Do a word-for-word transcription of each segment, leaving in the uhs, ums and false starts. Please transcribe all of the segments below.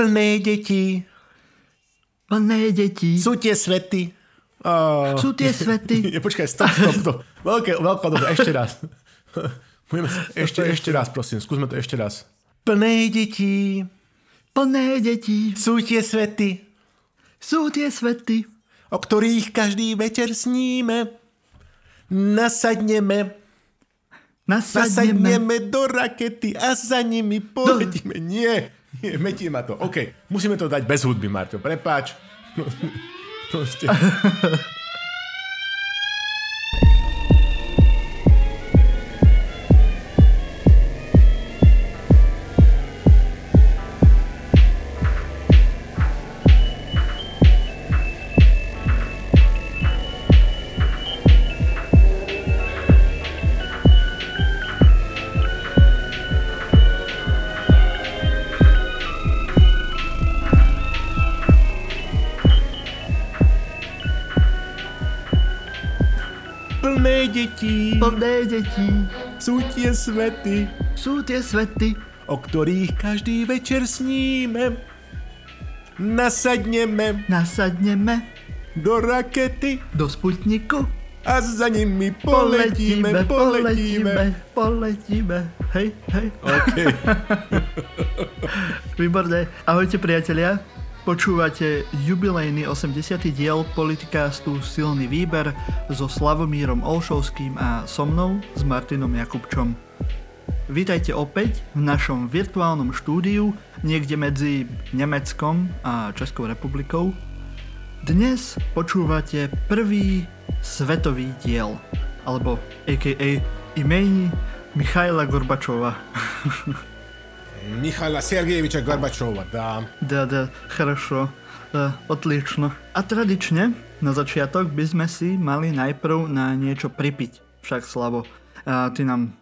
plné detí. Plné detí. Sú tie svety. Oh. Sú tie svety. Ne, počkaj, stop, stop, stop. Veľké, veľká doba, ešte raz. Ešte, ešte raz, prosím, skúsme to ešte raz. Plné detí. Plné detí. Sú tie svety. Sú tie svety. O ktorých každý večer sníme. Nasadneme. Nasadneme. Nasadneme do rakety a za nimi poletíme. Do... Nie, nie, metí ma to. OK, musíme to dať bez hudby, Marťo. Prepáč. Proste. Deti. Plné deti. Sú tie svety. Sú tie svety. O ktorých každý večer sníme. Nasadneme. Nasadneme. Do rakety. Do Sputniku. A za nimi poletíme. Poletíme. Poletíme. Poletíme. poletíme. Hej, hej. OK. Výborné. Ahojte, priatelia. Počúvate jubilejný osemdesiaty diel Politicastu Silný výber so Slavomírom Olšovským a so mnou, s Martinom Jakubčom. Vítajte opäť v našom virtuálnom štúdiu, niekde medzi Nemeckom a Českou republikou. Dnes počúvate prvý svetový diel, alebo á ká á imení Michaila Gorbačova. Michaila Sergejeviča Gorbačova, dá. Dá, dá, хорошо, dá, odlično. A tradične, na začiatok by sme si mali najprv na niečo pripiť. Však, Slavo, a ty nám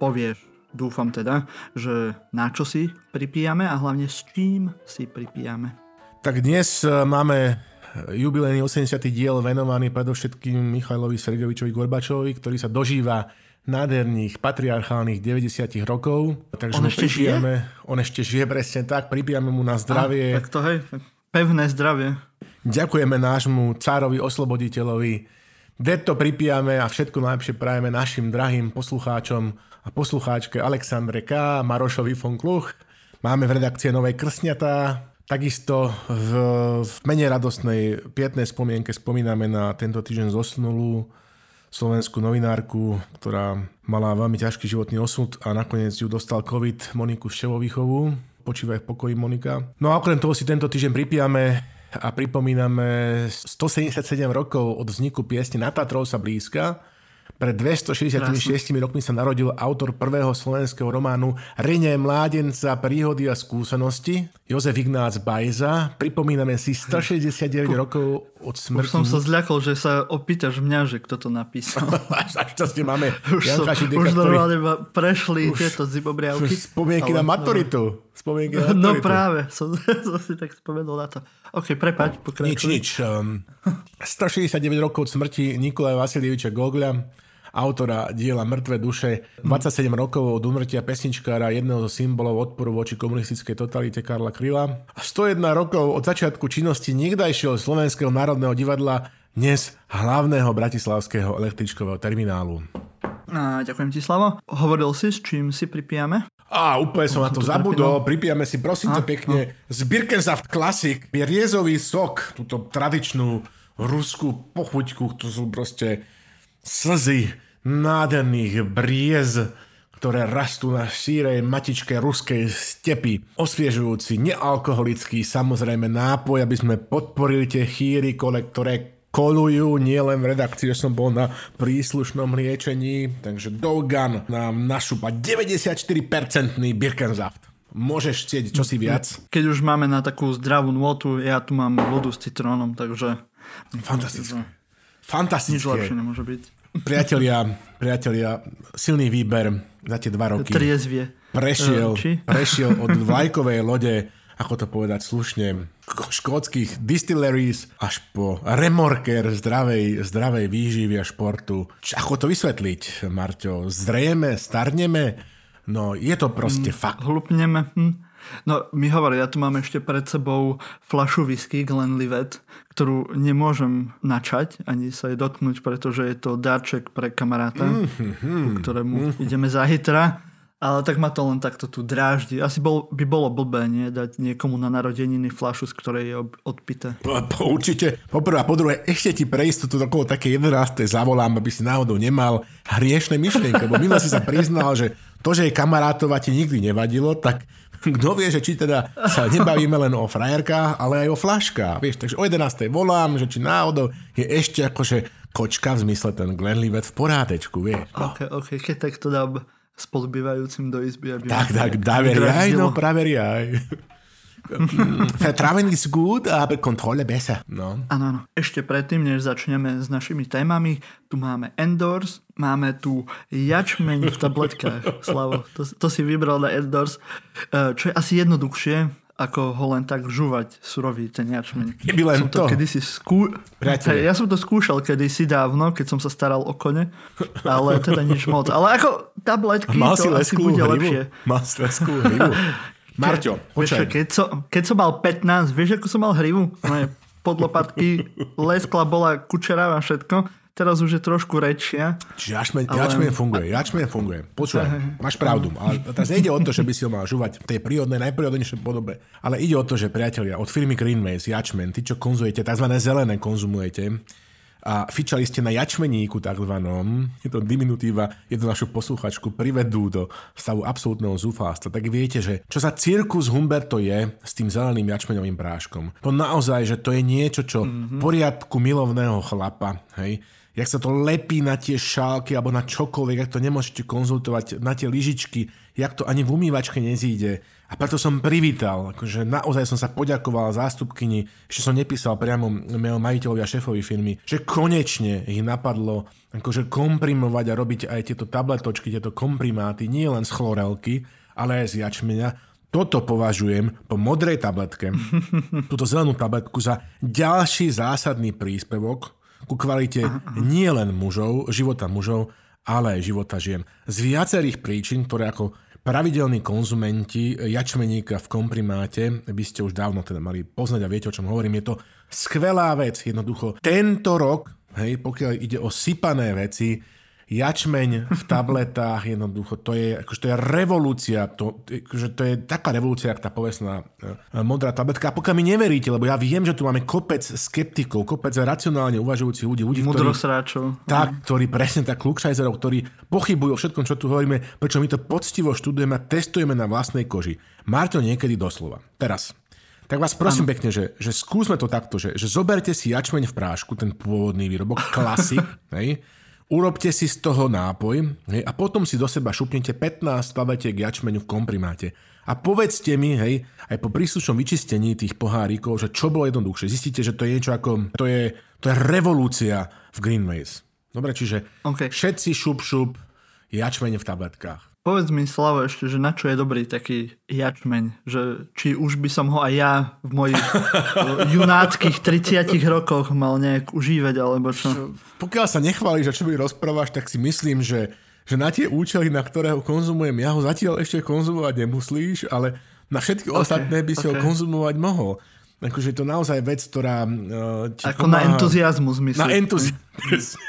povieš, dúfam teda, že na čo si pripijame a hlavne s čím si pripijame. Tak dnes máme jubilejný osemdesiaty diel venovaný predovšetkým Michailovi Sergejevičovi Gorbačovi, ktorý sa dožíva nádherných patriarchálnych deväťdesiatich rokov. Takže on ešte pripijame, žije? On ešte žije, presne tak. Pripijame mu na zdravie. A, tak to hej, tak pevné zdravie. Ďakujeme nášmu cárovi osloboditeľovi. Detto pripijame a všetko najlepšie prajeme našim drahým poslucháčom a poslucháčke Alexandre K., Marošovi von Kluch. Máme v redakcie Nové krsňatá. Takisto v, v mene radostnej pietnej spomienke spomíname na tento týždeň zosnulú slovenskú novinárku, ktorá mala veľmi ťažký životný osud a nakoniec ju dostal COVID, Moniku Ševovíchovú. Počívaj v pokoji, Monika. No a okrem toho si tento týždeň pripijame a pripomíname stosedemdesiatsedem rokov od vzniku piesne Na Tatrou sa blízka. Pred dvestošesťdesiatšesť rokmi sa narodil autor prvého slovenského románu Rene mládenca, príhody a skúsenosti, Jozef Ignác Bajza. Pripomíname si stošesťdesiatdeväť rokov od smrti. Už som sa zľakol, že sa opýtaš mňa, že kto to napísal. Až to ste máme. Už, som, Deka, už normálne ktorý... prešli už, tieto zibobriavky. Spomienky ale... na maturitu. Spomienky na maturitu. No práve, som, som si tak spomenul na to. OK, prepáč, pokračuj. Nič, nič. stošesťdesiatdeväť rokov od smrti Nikolaja Vasiljeviča Gogľa, autora diela Mŕtve duše, dvadsaťsedem rokov od úmrtia pesničkára, jedného zo symbolov odporu voči komunistickej totalite Karla Kryla a stojedna rokov od začiatku činnosti niekdajšieho Slovenského národného divadla, dnes hlavného bratislavského električkového terminálu. A, ďakujem ti, Slavo. Hovoril si, s čím si pripijame? Á, úplne som na to zabudol. Pripijame si, prosím ťa pekne, z Birkenzaft Classic riezový sok, túto tradičnú ruskú pochuťku, to sú proste slzy nádherných briez, ktoré rastú na šírej matičke ruskej stepy. Osviežujúci, nealkoholický, samozrejme nápoj, aby sme podporili tie chýry, ktoré kolujú nielen v redakcii, že som bol na príslušnom liečení. Takže Dogan nám našupa deväťdesiatštyri percent Birkensaft. Môžeš chcieť čosi viac? Keď už máme na takú zdravú nôtu, ja tu mám vodu s citrónom, takže... Fantastické. Fantastické. Nič lepšie nemôže byť. Priatelia, priatelia, silný výber za tie dva roky. Triezvie. Prešiel, prešiel od vlajkovej lode, ako to povedať slušne, škótskych distilleries až po remorker zdravej, zdravej výživy a športu. Ako to vysvetliť, Marťo? Zrejeme, starneme? No, je to proste mm, fakt. Hlupneme. Hm. No, mi hovor, ja tu mám ešte pred sebou fľašu whisky Glenlivet, ktorú nemôžem načať ani sa jej dotknúť, pretože je to darček pre kamaráta, mm-hmm. ktorému mm-hmm. ideme zajtra. Ale tak ma to len takto tu dráždi. Asi bol, by bolo blbé, nie? Dať niekomu na narodeniny fľašu, z ktorej je odpité. Určite. Po prvé a po druhé, ešte ti pre istotu okolo také jedenástej zavolám, aby si náhodou nemal hriešne myšlienky. Lebo minulé si sa priznal, že to, že je kamarátova, ti nikdy nevadilo, tak kto vie, že či teda sa nebavíme len o frajerkách, ale aj o fľaškách. Vieš, takže o jedenástej volám, že či náhodou je ešte akože kočka v zmysle ten Glenlivet v porádečku, vieš. No. Ok, ok, keď tak to dám spolubývajúcim do izby, aby... Tak, tak, dáver jaj, no práve jaj. Vertrauen ist gut, aber Kontrolle besser. No. Áno, áno. Ešte predtým, než začneme s našimi témami, tu máme Endors, máme tu jačmeň v tabletkách, Slavo. To, to si vybral na Endors, čo je asi jednoduchšie, ako ho len tak žúvať surový ten jačmeň. Keby len som to. to. Kedysi skú... Ja som to skúšal kedysi dávno, keď som sa staral o kone, ale teda nič moc. Ale ako tabletky to asi bude hribu? Lepšie. Mal si leskú hrivu. Marťo, počkaj. Keď, so, keď som mal pätnásť, vieš, ako som mal hrivu? Podlopatky, leskla bola, kučerava, všetko. Teraz už je trošku rečia. Čiže jačmeň ale... funguje, jačmeň funguje. Počúvaj, máš pravdu. Ale teraz nejde o to, že by si ho mal žúvať v tej prírodnej, najprírodnejšej podobe. Ale ide o to, že priatelia, od firmy Greenways, jačmeň, ty čo konzumujete, tzv. Zelené konzumujete, a fičali ste na jačmeníku takzvanom, je to diminutíva, jednu našu posluchačku privedú do stavu absolútneho zúfalstva, tak viete, že čo za cirkus Humberto je s tým zeleným jačmeňovým práškom. To naozaj, že to je niečo, čo v poriadku milovného chlapa, hej, jak sa to lepí na tie šálky alebo na čokoľvek, jak to nemôžete konzultovať, na tie lyžičky, jak to ani v umývačke nezíde. A preto som privítal, akože naozaj som sa poďakoval zástupkyni, ešte som nepísal priamo mail majiteľovi a šéfovi firmy, že konečne ich napadlo akože komprimovať a robiť aj tieto tabletočky, tieto komprimáty, nie len z chlorelky, ale aj z jačmeňa. Toto považujem po modrej tabletke, túto zelenú tabletku, za ďalší zásadný príspevok ku kvalite nie len mužov, života mužov, ale aj života žien. Z viacerých príčin, ktoré ako pravidelní konzumenti jačmeníka v komprimáte by ste už dávno teda mali poznať a viete, o čom hovorím. Je to skvelá vec, jednoducho. Tento rok, hej, pokiaľ ide o sypané veci, jačmeň v tabletách, jednoducho, to je, akože to je revolúcia, to, akože to je taká revolúcia, jak tá povestná modrá tabletka. A pokiaľ mi neveríte, lebo ja viem, že tu máme kopec skeptikov, kopec racionálne uvažujúcich ľudí, ľudí, modrosráčov. Tak, ktorí presne tak klugšajzerov, ktorí pochybujú o všetkom, čo tu hovoríme, prečo my to poctivo študujeme a testujeme na vlastnej koži. Marto, niekedy doslova. Teraz. Tak vás prosím ano. Pekne, že, že skúsme to takto, že, že zoberte si jačmeň v prášku, ten pôvodný výrobok, klasik, hej. Urobte si z toho nápoj a potom si do seba šupnete pätnásť tabletiek jačmeňu v komprimáte. A povedzte mi, hej, aj po príslušnom vyčistení tých pohárikov, že čo bolo jednoduchšie. Zistíte, že to je niečo ako... To je, to je revolúcia v Greenways. Dobre, čiže okay. Všetci šup šup jačmeň v tabletkách. Povedz mi, Slavo, ešte, že na čo je dobrý taký jačmeň? Že či už by som ho aj ja v mojich junáckých tridsiatich rokoch mal nejak užívať, alebo čo? Pokiaľ sa nechválíš a čo mi rozprávaš, tak si myslím, že, že na tie účely, na ktoré ho konzumujem, ja ho zatiaľ ešte konzumovať nemusíš, ale na všetky okay, ostatné by si okay. ho konzumovať mohol. Akože je to naozaj vec, ktorá... Uh, ti Ako pomáha... na entuziazmus, myslím. Na entuziazmus.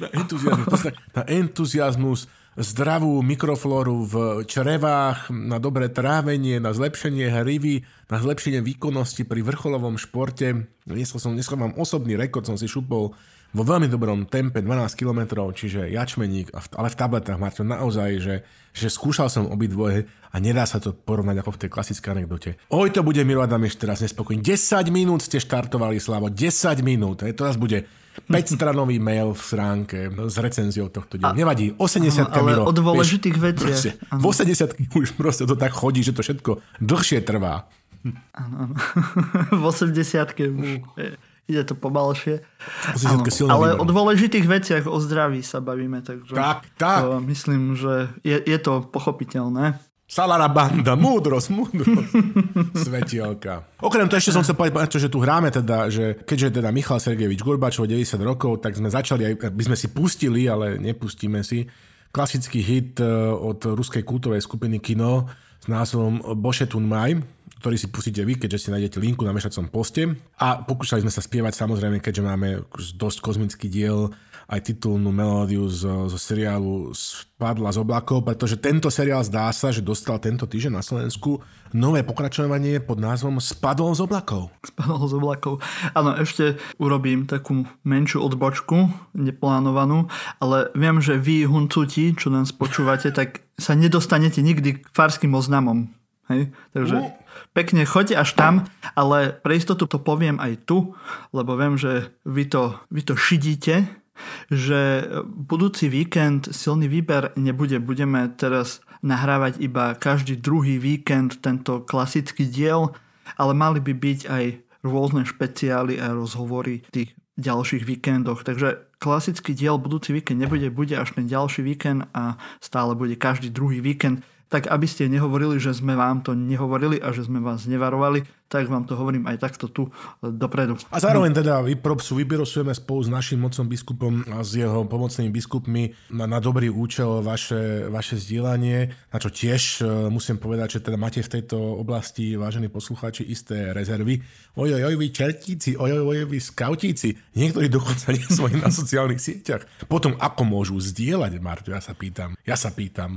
Na entuziazmus, na entuziazmus, zdravú mikroflóru v črevách, na dobré trávenie, na zlepšenie hrivy, na zlepšenie výkonnosti pri vrcholovom športe. Dneska som, dneska mám osobný rekord, som si šupol vo veľmi dobrom tempe dvanásť kilometrov, čiže jačmeník, ale v tabletách, Marťo, naozaj, že, že skúšal som obidvoje a nedá sa to porovnať ako v tej klasické anekdote. Oj, to bude Miro Adam ešte teraz nespokojný. desať minút ste štartovali, Slavo, desať minút. Hej, to nás bude päťstranový mail v stránke s recenziou tohto dielu. Nevadí, osemdesiatka, Miro. Ale o dôležitých veciach. V osemdesiatke už proste to tak chodí, že to všetko dlhšie trvá. Áno, v osemdesiatke už ide to pomalšie. Ano, ale výborné. O dôležitých veciach, o zdraví sa bavíme. Takže tak, tak. To myslím, že je, je to pochopiteľné. Salarabanda, múdrosť, múdrosť, svetielka. Okrem toho ešte som chcel povedať, že tu hráme teda, že keďže teda Michail Sergejevič Gorbačov deväťdesiat rokov, tak sme začali, aby sme si pustili, ale nepustíme si klasický hit od ruskej kultovej skupiny Kino s názvom Bošetun Maj, ktorý si pustíte vy, keďže si nájdete linku na mešacom poste. A pokúšali sme sa spievať, samozrejme, keďže máme dosť kozmický diel, aj titulnú melódiu zo, zo seriálu Spadla z oblakov, pretože tento seriál, zdá sa, že dostal tento týždeň na Slovensku nové pokračovanie pod názvom Spadol z oblakov. Spadol z oblakov. Áno, ešte urobím takú menšiu odbočku, neplánovanú, ale viem, že vy, huncuti, čo nás počúvate, tak sa nedostanete nikdy k farským oznamom. Hej? Takže no, pekne choďte až tam, ale pre istotu to poviem aj tu, lebo viem, že vy to, vy to šidíte, že budúci víkend silný výber nebude. Budeme teraz nahrávať iba každý druhý víkend tento klasický diel, ale mali by byť aj rôzne špeciály a rozhovory v tých ďalších víkendoch. Takže klasický diel budúci víkend nebude, bude až ten ďalší víkend a stále bude každý druhý víkend. Tak aby ste nehovorili, že sme vám to nehovorili a že sme vás nevarovali, tak vám to hovorím aj takto tu dopredu. A zároveň teda vypropsu vybirosujeme spolu s našim mocným biskupom a s jeho pomocnými biskupmi na, na dobrý účel vaše, vaše zdieľanie, na čo tiež musím povedať, že teda máte v tejto oblasti, vážení poslucháči, isté rezervy. Ojojoj, vy čertíci, ojojoj, vy skautíci, niektorí dokonca nie sú na sociálnych sieťach. Potom ako môžu zdieľať, Martu, ja sa pýtam. Ja sa pýtam.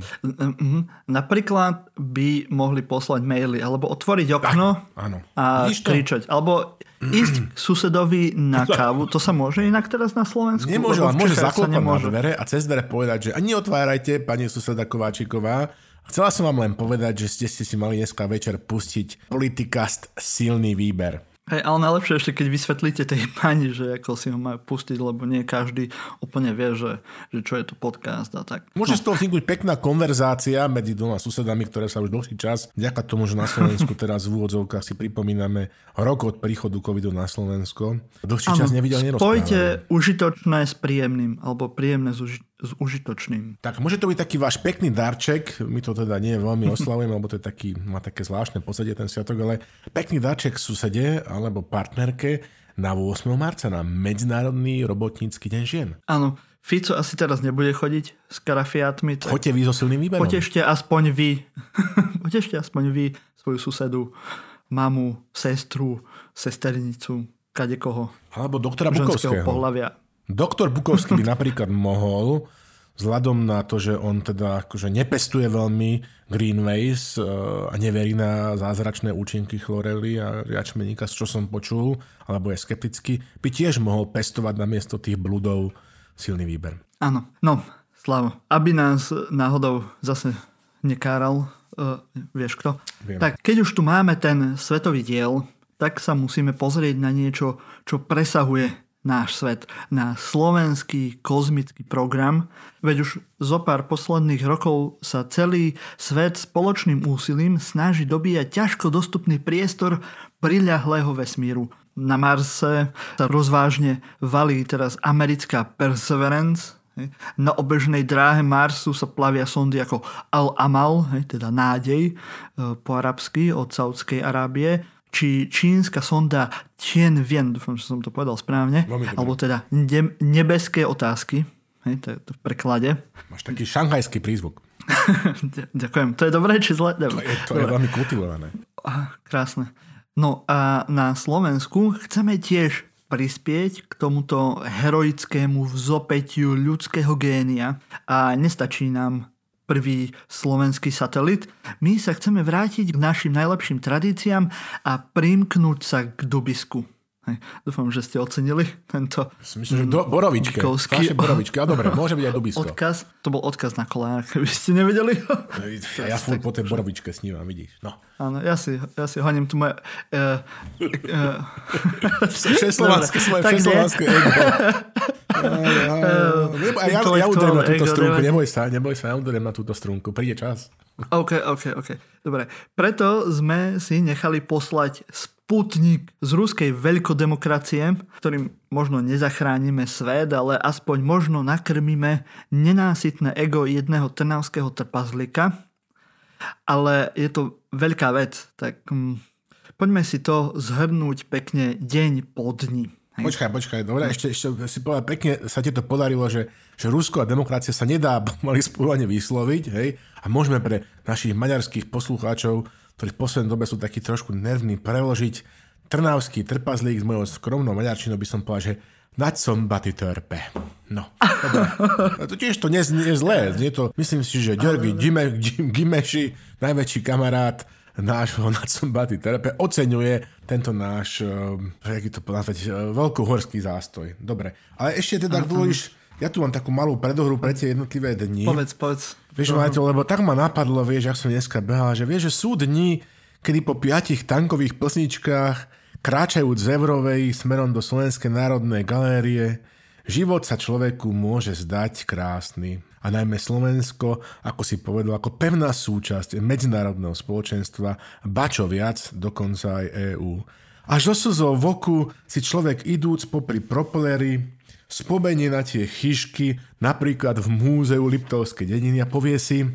Na Napríklad by mohli poslať maily, alebo otvoriť okno áno, áno. a kričať. Alebo ísť k susedovi na kávu. To sa môže inak teraz na Slovensku? Nemôže, môže zaklopať na dvere a cez dvere povedať, že ani otvárajte, pani suseda Kováčiková. Chcela som vám len povedať, že ste si mali dneska večer pustiť Politikast Silný výber. Hej, ale najlepšie ešte, keď vysvetlíte tej pani, že ako si ho majú pustiť, lebo nie každý úplne vie, že, že čo je to podcast a tak. Môže z toho vzniknúť pekná konverzácia medzi dvoma susedami, ktoré sa už dlhší čas, vďaka tomu, že na Slovensku teraz v úvodzovkách si pripomíname rok od príchodu covidu na Slovensko. Dlhší čas nevidel, nerozprávame. Spojte užitočné s príjemným, alebo príjemné s, uži- s užitočným. Tak môže to byť taký váš pekný darček, my to teda nie veľmi oslavujeme, lebo to je taký, má také zvláštne posadie ten sviatok, ale pekný darček susede alebo partnerke na ôsmeho marca, na Medzinárodný robotnícky deň žien. Áno, Fico asi teraz nebude chodiť s karafiátmi. Tak... Choďte vy so silným výberom. Potešte aspoň vy. Potešte aspoň vy svoju susedu, mamu, sestru, sesternicu, kadekoho. Alebo doktora Bukovského. Pohlavia. Doktor Bukovský by napríklad mohol, vzhľadom na to, že on teda akože nepestuje veľmi Greenways a neverí na zázračné účinky chlorely a riačmeníka, čo som počul, alebo je skeptický, by tiež mohol pestovať namiesto tých bludov silný výber. Áno. No, Slavo, aby nás náhodou zase nekáral, uh, vieš kto. Viem. Tak keď už tu máme ten svetový diel, tak sa musíme pozrieť na niečo, čo presahuje náš svet, na slovenský kozmický program. Veď už zo pár posledných rokov sa celý svet spoločným úsilím snaží dobíjať ťažko dostupný priestor priľahlého vesmíru. Na Marse sa rozvážne valí teraz americká Perseverance. Na obežnej dráhe Marsu sa plavia sondy ako Al-Amal, teda nádej po arabsky od Saudskej Arábie, či čínska sonda Tianwen, dúfam, že som to povedal správne, alebo teda ne- nebeské otázky, hej, to je to v preklade. Máš taký šanghajský prízvuk. Ďakujem, to je dobré, či zle? To je, to je veľmi kultivované. Krásne. No a na Slovensku chceme tiež prispieť k tomuto heroickému vzopätiu ľudského génia a nestačí nám prvý slovenský satelit. My sa chceme vrátiť k našim najlepším tradíciám a primknúť sa k Dubisku. Hej. Dúfam, že ste ocenili tento... Myslím, že do Borovičke. Borovičke. Borovičke. A dobre, môže byť aj Dubisko. Odkaz, to bol odkaz na kolánach, keby ste nevedeli. Ja furt ja po tej Borovičke snívam, vidíš. No. Áno, ja si, ja si honím tu moje... Uh, uh, všeslovanské, svoje všeslovanské ego. A ja, ja udriem na túto strunku, neboj sa, neboj sa, ja udriem na túto strunku, príde čas. OK, OK, OK, dobre. Preto sme si nechali poslať Sputnik z ruskej veľkodemokracie, ktorým možno nezachránime svet, ale aspoň možno nakrmíme nenásytné ego jedného trnavského trpazlika. Ale je to veľká vec, tak hm, poďme si to zhrnúť pekne deň po dni. Počkaj, počkaj, dobre, ešte, ešte si povedal, pekne sa ti to podarilo, že, že Rusko a demokracia sa nedá pomaly spôvodne vysloviť, hej, a môžeme pre našich maďarských poslucháčov, ktorí v poslednej dobe sú takí trošku nervní, preložiť trnavský trpazlík z mojou skromnou maďarčinou, by som povedal, že nad sombaty törpe. No, dobre. To tiež to nie je zlé, nie to, myslím si, že Georgi Gime, Gimeši, najväčší kamarát nášho nadsombáty terapia, oceňuje tento náš, jaký to nazvať, veľkohorský zástoj. Dobre, ale ešte teda, ak dovolíš, ja tu mám takú malú predohru pre tie jednotlivé dni. Povedz, povedz. Vieš, Máte, lebo tak ma napadlo, vieš, jak som dneska behal, že vieš, že sú dni, kedy po piatich tankových plesničkách, kráčajúc z Evrovej smerom do Slovenskej národnej galérie, život sa človeku môže zdať krásny. A najmä Slovensko, ako si povedal, ako pevná súčasť medzinárodného spoločenstva, ba čo viac, dokonca aj EÚ. Až do slzov v oku si človek idúc popri propelery spomenie na tie chyšky, napríklad v múzeu Liptovskej dediny a povie si,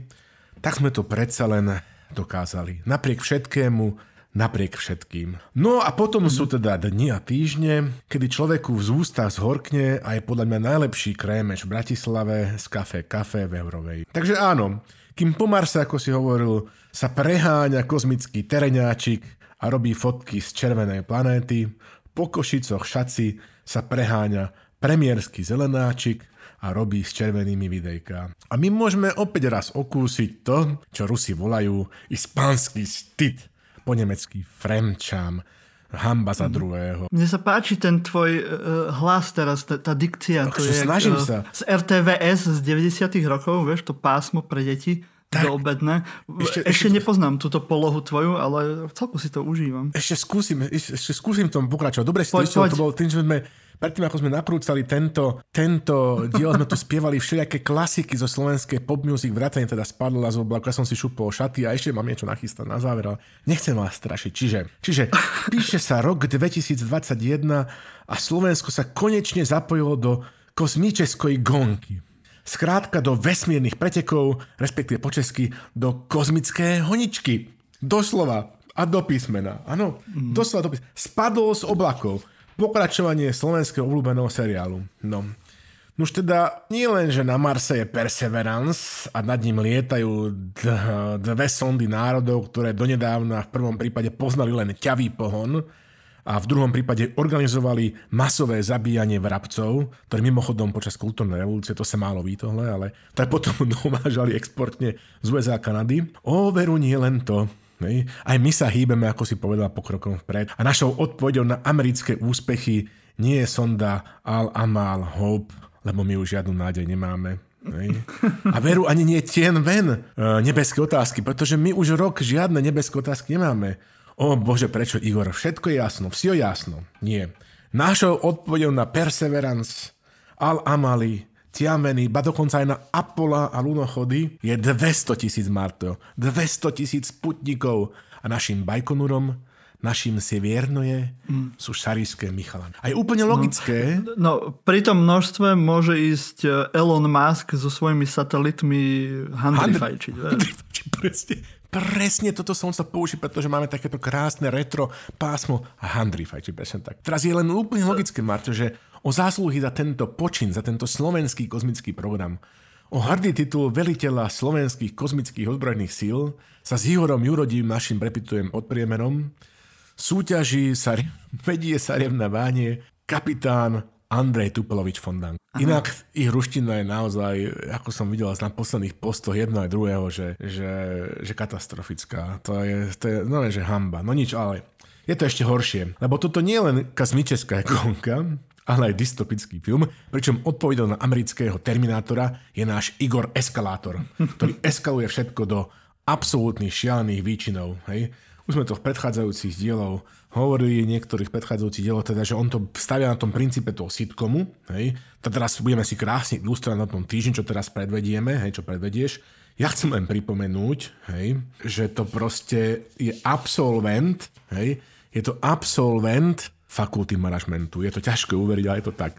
tak sme to predsa len dokázali. Napriek všetkému, napriek všetkým. No a potom sú teda dni a týždne, kedy človeku v zústach zhorkne aj podľa mňa najlepší krémeč v Bratislave z Café Café v Eurovej. Takže áno, kým po Marse, ako si hovoril, sa preháňa kozmický tereňáčik a robí fotky z červenej planéty, po Košicoch Šaci sa preháňa premiérsky zelenáčik a robí s červenými videjká. A my môžeme opäť raz okúsiť to, čo Rusi volajú ispánsky štít. Po nemecky fremčam, hamba za druhého. Mne sa páči ten tvoj uh, hlas teraz, tá, tá dikcia. No, to je snažím jak, sa. Z er té vé es z deväťdesiatych rokov, vieš, to pásmo pre deti do obedne. Ešte, ešte, ešte nepoznám túto polohu tvoju, ale celku si to užívam. Ešte skúsim, ešte skúsim tomu pokračovať. Dobre si to išiel, to bolo tým, že sme... Predtým, ako sme nakrúcali tento, tento diel, sme tu spievali všelijaké klasiky zo slovenskej pop music, vrátane teda Spadla z oblaku, ja som si šupol šaty a ešte mám niečo nachystať na záver, ale nechcem vás strašiť. Čiže, čiže píše sa rok dvetisícdvadsaťjeden a Slovensko sa konečne zapojilo do kozmičeskej gonky. Skrátka do vesmírnych pretekov, respektíve po česky, do kozmické honičky. Doslova a do písmena. Áno, doslova do písmena. Spadol z oblakov. Pokračovanie slovenského obľúbeného seriálu. No. Nuž teda, nie len, že na Marse je Perseverance a nad ním lietajú d- dve sondy národov, ktoré donedávna v prvom prípade poznali len ťavý pohon a v druhom prípade organizovali masové zabíjanie vrabcov, ktoré mimochodom počas kultúrnej revolúcie, to sa málo ví tohle, ale tak potom dovážali exportne z ú es á a Kanady. O, veru nie len to. Aj my sa hýbeme, ako si povedala, pokrokom vpred. A našou odpoveďou na americké úspechy nie je sonda Al-Amal Hope, lebo my už žiadnu nádej nemáme. A veru ani nie Tianwen nebeské otázky, pretože my už rok žiadne nebeské otázky nemáme. O Bože, prečo, Igor? Všetko je jasno, vsio jasno. Nie. Našou odpoveďou na Perseverance, Al-Amali, Tianweny, ba dokonca aj na Apollo a lunochody je dvestotisíc Martov, dvestotisíc sputnikov a našim Bajkonurom, našim Severno je, mm. sú šaríšské Michalany. A je úplne logické. No, no pri tom množstve môže ísť Elon Musk so svojimi satelitmi handrifajčiť. Handrifajčiť, presne. Presne toto som sa použil, pretože máme takéto krásne retro pásmo handrifajčiť, presne tak. Teraz je len úplne logické, Marto, že o zásluhy za tento počin, za tento slovenský kozmický program, o hrdý titul veliteľa slovenských kozmických odbrojných síl sa s Igorom Jurodím, našim prepitujem podpriemerom, súťaží sa, vedie sa rievna vánie kapitán Andrej Tupelovič Fondan. Inak ich ruština je naozaj, ako som videl na posledných postoch jedno aj druhého, že, že, že katastrofická. To je, to je no, že hamba. No nič, ale je to ešte horšie. Lebo toto nie je len kazmičeská ikonka, ale aj dystopický film, pričom odpovedal na amerického Terminátora je náš Igor Eskalátor, ktorý eskaluje všetko do absolútnych šialených výčinov. Hej? Už sme to v predchádzajúcich dielov hovorili, niektorých predchádzajúcich dielov, teda, že on to stavia na tom princípe toho sitcomu. Hej? To teraz budeme si krásne ilustrovať na tom týždni, čo teraz predvedieme, hej, čo predvedieš. Ja chcem len pripomenúť, hej, že to proste je absolvent, hej, je to absolvent fakulty manažmentu. Je to ťažké uveriť, ale je to tak.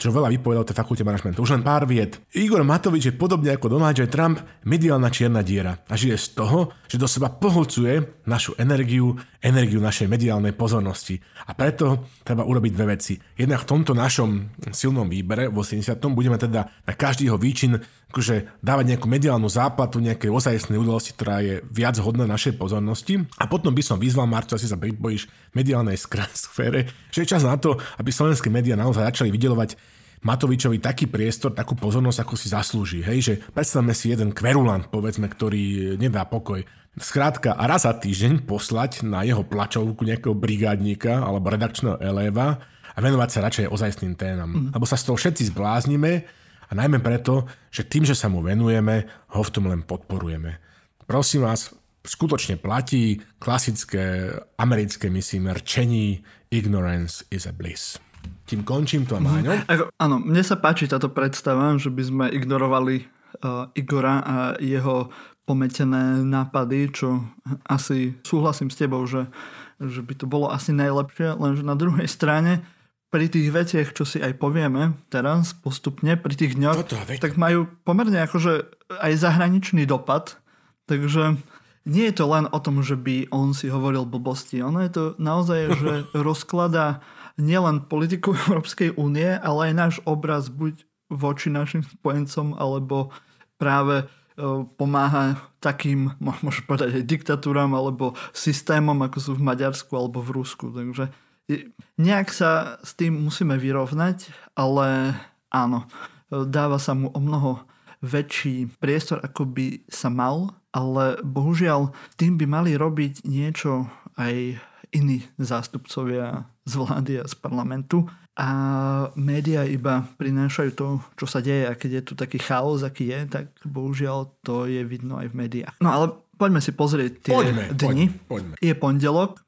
čo veľa vypovedal o tej fakulte manažmentu. Už len pár vied. Igor Matovič je podobne ako Donald J. Trump mediálna čierna diera a žije z toho, že do seba pohľcuje našu energiu, energiu našej mediálnej pozornosti. A preto treba urobiť dve veci. Jednak v tomto našom silnom výbere v osemdesiatom budeme teda na každýho výčin akože dávať nejakú mediálnu záplatu nejakej ozajstnej udalosti, ktorá je viac hodná našej pozornosti. A potom by som vyzval, Marco, asi sa pripojíš mediálnej sfére, že je čas na to, aby slovenské médiá naozaj začali vydeľovať Matovičovi taký priestor, takú pozornosť, ako si zaslúži. Hej, že predstavme si jeden kverulant, povedzme, ktorý nedá pokoj. Skrátka, a raz za týždeň poslať na jeho plačovku nejakého brigádníka alebo redakčného eléva a venovať sa radšej ozajstným témam. Mm. Lebo sa z toho všetci zbláznime a najmä preto, že tým, že sa mu venujeme, ho v tom len podporujeme. Prosím vás, skutočne platí klasické americké, myslím, rčení ignorance is a bliss. Tým končím to a Máňo. Ako, áno, mne sa páči táto predstava, že by sme ignorovali uh, Igora a jeho pometené nápady, čo asi súhlasím s tebou, že, že by to bolo asi najlepšie, lenže na druhej strane pri tých veciach, čo si aj povieme teraz postupne, pri tých dňoch, tak majú pomerne akože aj zahraničný dopad, takže nie je to len o tom, že by on si hovoril blbosti, ono je to naozaj, že rozkladá nielen politiku Európskej únie, ale aj náš obraz buď voči našim spojencom, alebo práve pomáha takým, môžem povedať aj diktatúram, alebo systémom, ako sú v Maďarsku alebo v Rusku. Takže nejak sa s tým musíme vyrovnať, ale áno, dáva sa mu o mnoho väčší priestor, ako by sa mal, ale bohužiaľ tým by mali robiť niečo aj iní zástupcovia z vlády a z parlamentu a médiá iba prinášajú to, čo sa deje, a keď je tu taký chaos, aký je, tak bohužiaľ to je vidno aj v médiách. No ale poďme si pozrieť tie poďme, dni. Poďme, poďme. Je pondelok.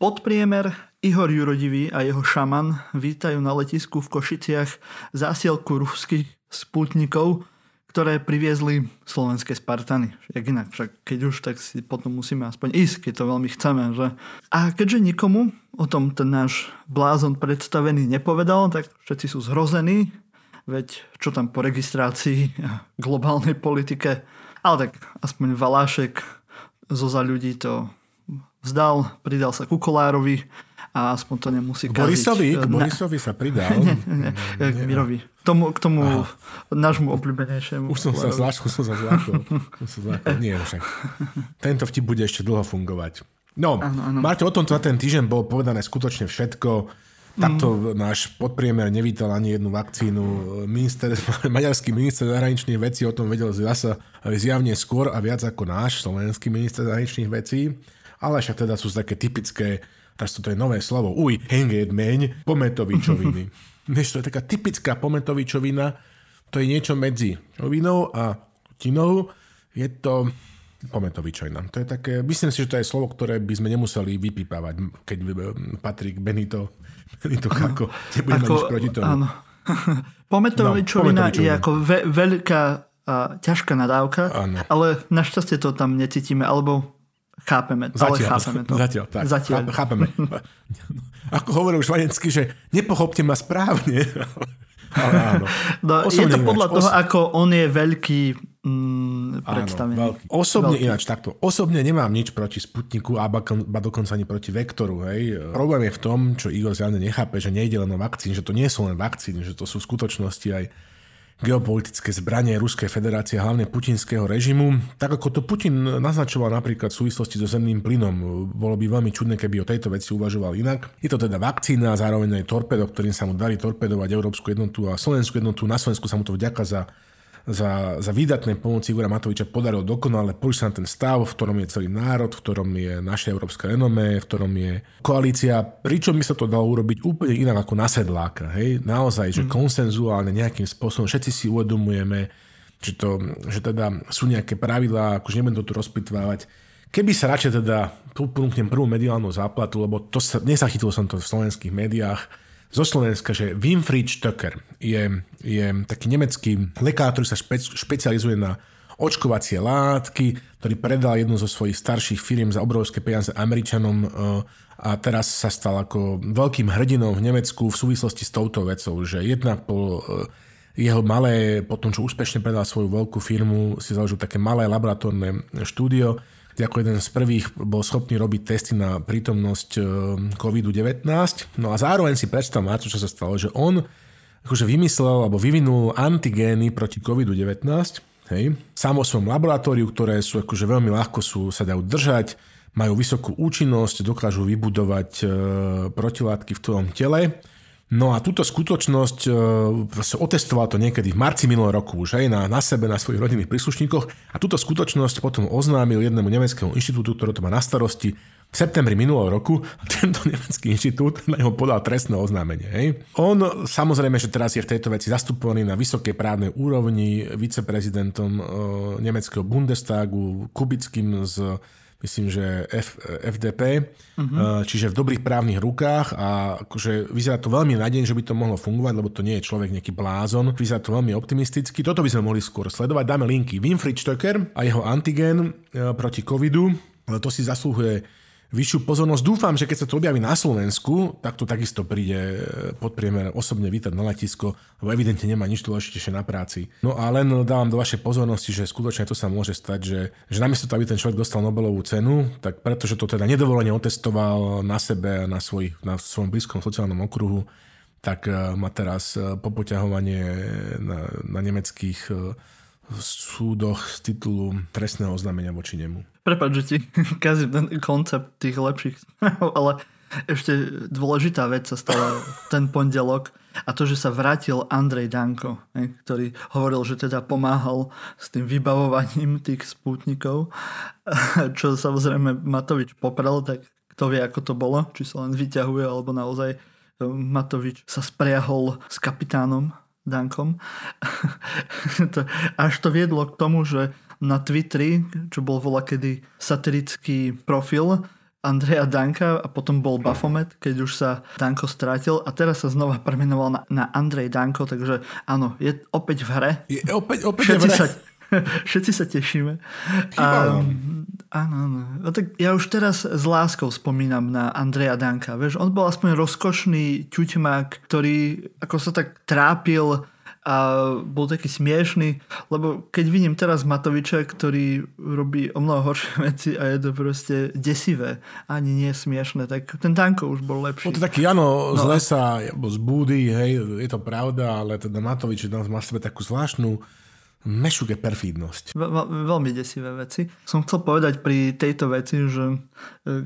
Podpriemer Ihor Jurodivý a jeho šaman vítajú na letisku v Košiciach zásielku ruských spútnikov, ktoré priviezli slovenské Spartany. Jak inak, však keď už, tak si potom musíme aspoň ísť, keď to veľmi chceme. Že? A keďže nikomu o tom ten náš blázon predstavený nepovedal, tak všetci sú zhrození, veď čo tam po registrácii a globálnej politike. Ale tak aspoň Valášek zo Za ľudí to vzdal, pridal sa ku Kolárovi a aspoň to nemusí kaziť. Borisovi, k Borisovi sa pridal. Nie, nie, nie, k Mirovi. Tomu, k tomu Aha. nášmu obľúbenejšiemu. Už som sa zlášil, som sa zlášil. Nie, však. Tento vtip bude ešte dlho fungovať. No, Marto, o tom, čo na ten týždeň bolo povedané skutočne všetko. Takto mm. náš podpriemer nevítal ani jednu vakcínu. Minister, maďarský minister zahraničných vecí o tom vedel zasa zjavne skôr a viac ako náš slovenský minister zahraničných vecí. Ale však teda sú také typické, teraz toto je nové slovo, uj, henged meň, pometovičoviny. Vieš, to je taká typická pometovičovina, to je niečo medzi rovinou a tinou, je to pometovičovina. To je také, myslím si, že to je slovo, ktoré by sme nemuseli vypípavať, keď patrí k Benito, Benito Kako, nebudem mať nič proti tomu. Áno. Pometovičovina, no, pometovičovina je ako ve- veľká a ťažká nadávka, áno. Ale našťastie to tam necítime, alebo chápeme, ale zatiaľ, chápeme to. Zatiaľ, tak. Zatiaľ. Chápeme. Ako hovoril Švanecký, že nepochopte ma správne. Ale áno. No, je to podľa ináč. toho, Oso... ako on je veľký mm, predstavený. Áno, veľký. Osobne veľký. Ináč takto. Osobne nemám nič proti Sputniku a dokonca ani proti Vektoru. Hej. Problém je v tom, čo Igor zjavne nechápe, že nejde len o vakcíny, že to nie sú len vakcíny, že to sú v skutočnosti aj geopolitické zbranie Ruskej federácie, hlavne putinského režimu. Tak ako to Putin naznačoval napríklad v súvislosti so zemným plynom, bolo by veľmi čudné, keby o tejto veci uvažoval inak. Je to teda vakcína a zároveň aj torpedo, ktorým sa mu darí torpedovať európsku jednotu a slovenskú jednotu. Na Slovensku sa mu to vďaka za, za, za výdatné pomoci Igora Matoviča podarilo dokonale. Poďme sa na ten stav, v ktorom je celý národ, v ktorom je naše európska renomé, v ktorom je koalícia. Pričom by sa to dalo urobiť úplne inak ako na Sedláka. Hej? Naozaj, že mm. konsenzuálne nejakým spôsobom všetci si uvedomujeme, že, to, že teda sú nejaké pravidlá, akože nebudem to tu rozpitvávať. Keby sa radšej teda ponúknem prvú mediálnu záplatu, lebo to sa, nezachytil som to v slovenských médiách, zo Slovenska, že Winfried Stöcker je, je taký nemecký lekár, ktorý sa špec, špecializuje na očkovacie látky, ktorý predal jednu zo svojich starších firiem za obrovské peniaze Američanom a teraz sa stal ako veľkým hrdinom v Nemecku v súvislosti s touto vecou, že jednak po jeho malé, potom čo úspešne predal svoju veľkú firmu, si založil také malé laboratórne štúdio, kde ako jeden z prvých bol schopný robiť testy na prítomnosť kovid devätnásť. No a zároveň si predstav, Marcu, čo sa stalo, že on akože vymyslel alebo vyvinul antigény proti kovid devätnásť, hej, sám vo svojom laboratóriu, ktoré sú akože veľmi ľahko sú, sa dajú držať, majú vysokú účinnosť, dokážu vybudovať e, protilátky v tvojom tele. No a túto skutočnosť e, sa otestoval to niekedy v marci minulého roku už, hej, na, na sebe, na svojich rodinných príslušníkoch a túto skutočnosť potom oznámil jednému nemeckému inštitútu, ktorý to má na starosti v septembri minulého roku a tento nemecký inštitút na neho podal trestné oznámenie. Hej. On samozrejme, že teraz je v tejto veci zastupovaný na vysokej právnej úrovni viceprezidentom e, nemeckého Bundestagu Kubickým z, myslím, že F, ef dé pé, uh-huh. e, čiže v dobrých právnych rukách a akože vyzerá to veľmi nádejne, že by to mohlo fungovať, lebo to nie je človek nejaký blázon. Vyzerá to veľmi optimisticky. Toto by sme mohli skôr sledovať. Dáme linky. Winfried Stöcker a jeho antigén e, proti covidu. E, to si zaslúhuje vyššiu pozornosť. Dúfam, že keď sa to objaví na Slovensku, tak to takisto príde pod priemer osobne vítať na letisko, lebo evidentne nemá nič dôležitejšie na práci. No a len dávam do vašej pozornosti, že skutočne to sa môže stať, že, že namiesto toho, aby ten človek dostal Nobelovú cenu, tak pretože to teda nedovolenie otestoval na sebe a na, svoj, na svojom blízkom sociálnom okruhu, tak má teraz popoťahovanie na, na nemeckých súdoch z titulu trestného oznámenia voči nemu. Prepáč, že ti kazím ten koncept tých lepších správ, ale ešte dôležitá vec sa stala ten pondelok a to, že sa vrátil Andrej Danko, ktorý hovoril, že teda pomáhal s tým vybavovaním tých spútnikov, čo samozrejme Matovič poprel, tak kto vie, ako to bolo, či sa len vyťahuje, alebo naozaj Matovič sa spriahol s kapitánom Dankom. Až to viedlo k tomu, že na Twitteri, čo bol voľakedy satirický profil Andreja Danka a potom bol Bafomet, keď už sa Danko strátil a teraz sa znova premenoval na, na Andrej Danko, takže áno, je opäť v hre. Je opäť, opäť všetci, v hre. Sa, všetci sa tešíme. A, áno, áno. No, tak ja už teraz s láskou spomínam na Andreja Danka. Vieš, on bol aspoň rozkošný ťuťmak, ktorý ako sa tak trápil a bol taký smiešný, lebo keď vidím teraz Matoviča, ktorý robí o mnoho horšie veci a je to proste desivé, ani nie smiešné, tak ten Danko už bol lepší. To taký, áno, no. Z lesa, z búdy, hej, je to pravda, ale teda Matovič má v sebe takú zvláštnu mešuke perfídnosť. Ve- veľmi desivé veci. Som chcel povedať pri tejto veci, že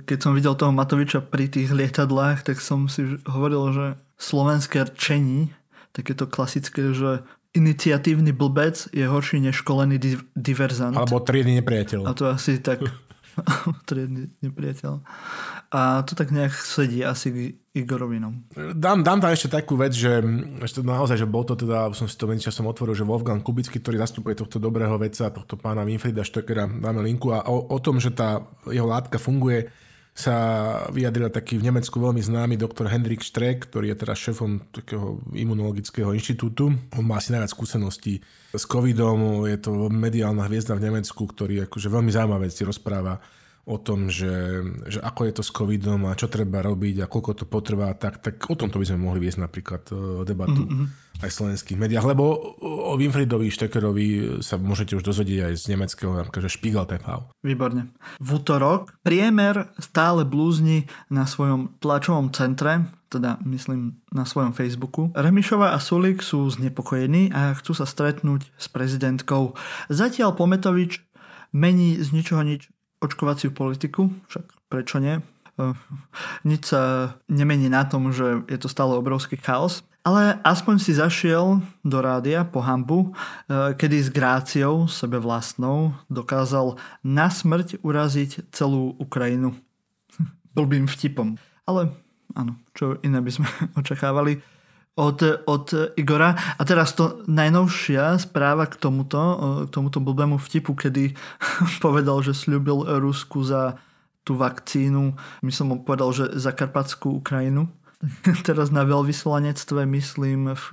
keď som videl toho Matoviča pri tých lietadlách, tak som si hovoril, že slovenské rčení, takéto klasické, že iniciatívny blbec je horší než školený div- diverzant. Alebo triedny nepriateľ. A to asi tak triedny nepriateľ. A to tak nejak sedí asi k Igorovinom. Dám, dám tam ešte takú vec, že ešte naozaj, že bol to teda, som si to menšia som otvoril, že Wolfgang Kubicki, ktorý zastupuje tohto dobrého vedca, tohto pána Winfrieda Stöckera, dáme linku, a o, o tom, že tá jeho látka funguje, sa vyjadril taký v Nemecku veľmi známy doktor Hendrik Streeck, ktorý je teraz šéfom takého imunologického inštitútu. On má asi najviac skúseností s covidom, je to mediálna hviezda v Nemecku, ktorý akože veľmi zaujímavé si rozpráva o tom, že, že ako je to s covidom a čo treba robiť a koľko to potrvá, tak, tak o tomto by sme mohli viesť napríklad debatu mm-hmm. aj v slovenských médiách, lebo o Winfriedovi Stöckerovi sa môžete už dozvedieť aj z nemeckého, napríklad, že Spiegel té vé. Výborne. V útorok priemer stále blúzni na svojom tlačovom centre, teda myslím na svojom Facebooku. Remišová a Sulík sú znepokojení a chcú sa stretnúť s prezidentkou. Zatiaľ Pometovič mení z ničoho nič očkovaciu politiku, však prečo nie? Uh, nič sa nemení na tom, že je to stále obrovský chaos, ale aspoň si zašiel do rádia po hanbu, uh, kedy s gráciou sebe vlastnou dokázal na smrť uraziť celú Ukrajinu. Blbým vtipom. Ale áno, čo iné by sme očakávali od, od Igora. A teraz to najnovšia správa k tomuto, k tomuto blbému vtipu, kedy povedal, že sľúbil Rusku za tú vakcínu. My som mu povedal, že za Karpatskú Ukrajinu. teraz na veľvyslanectve, myslím, v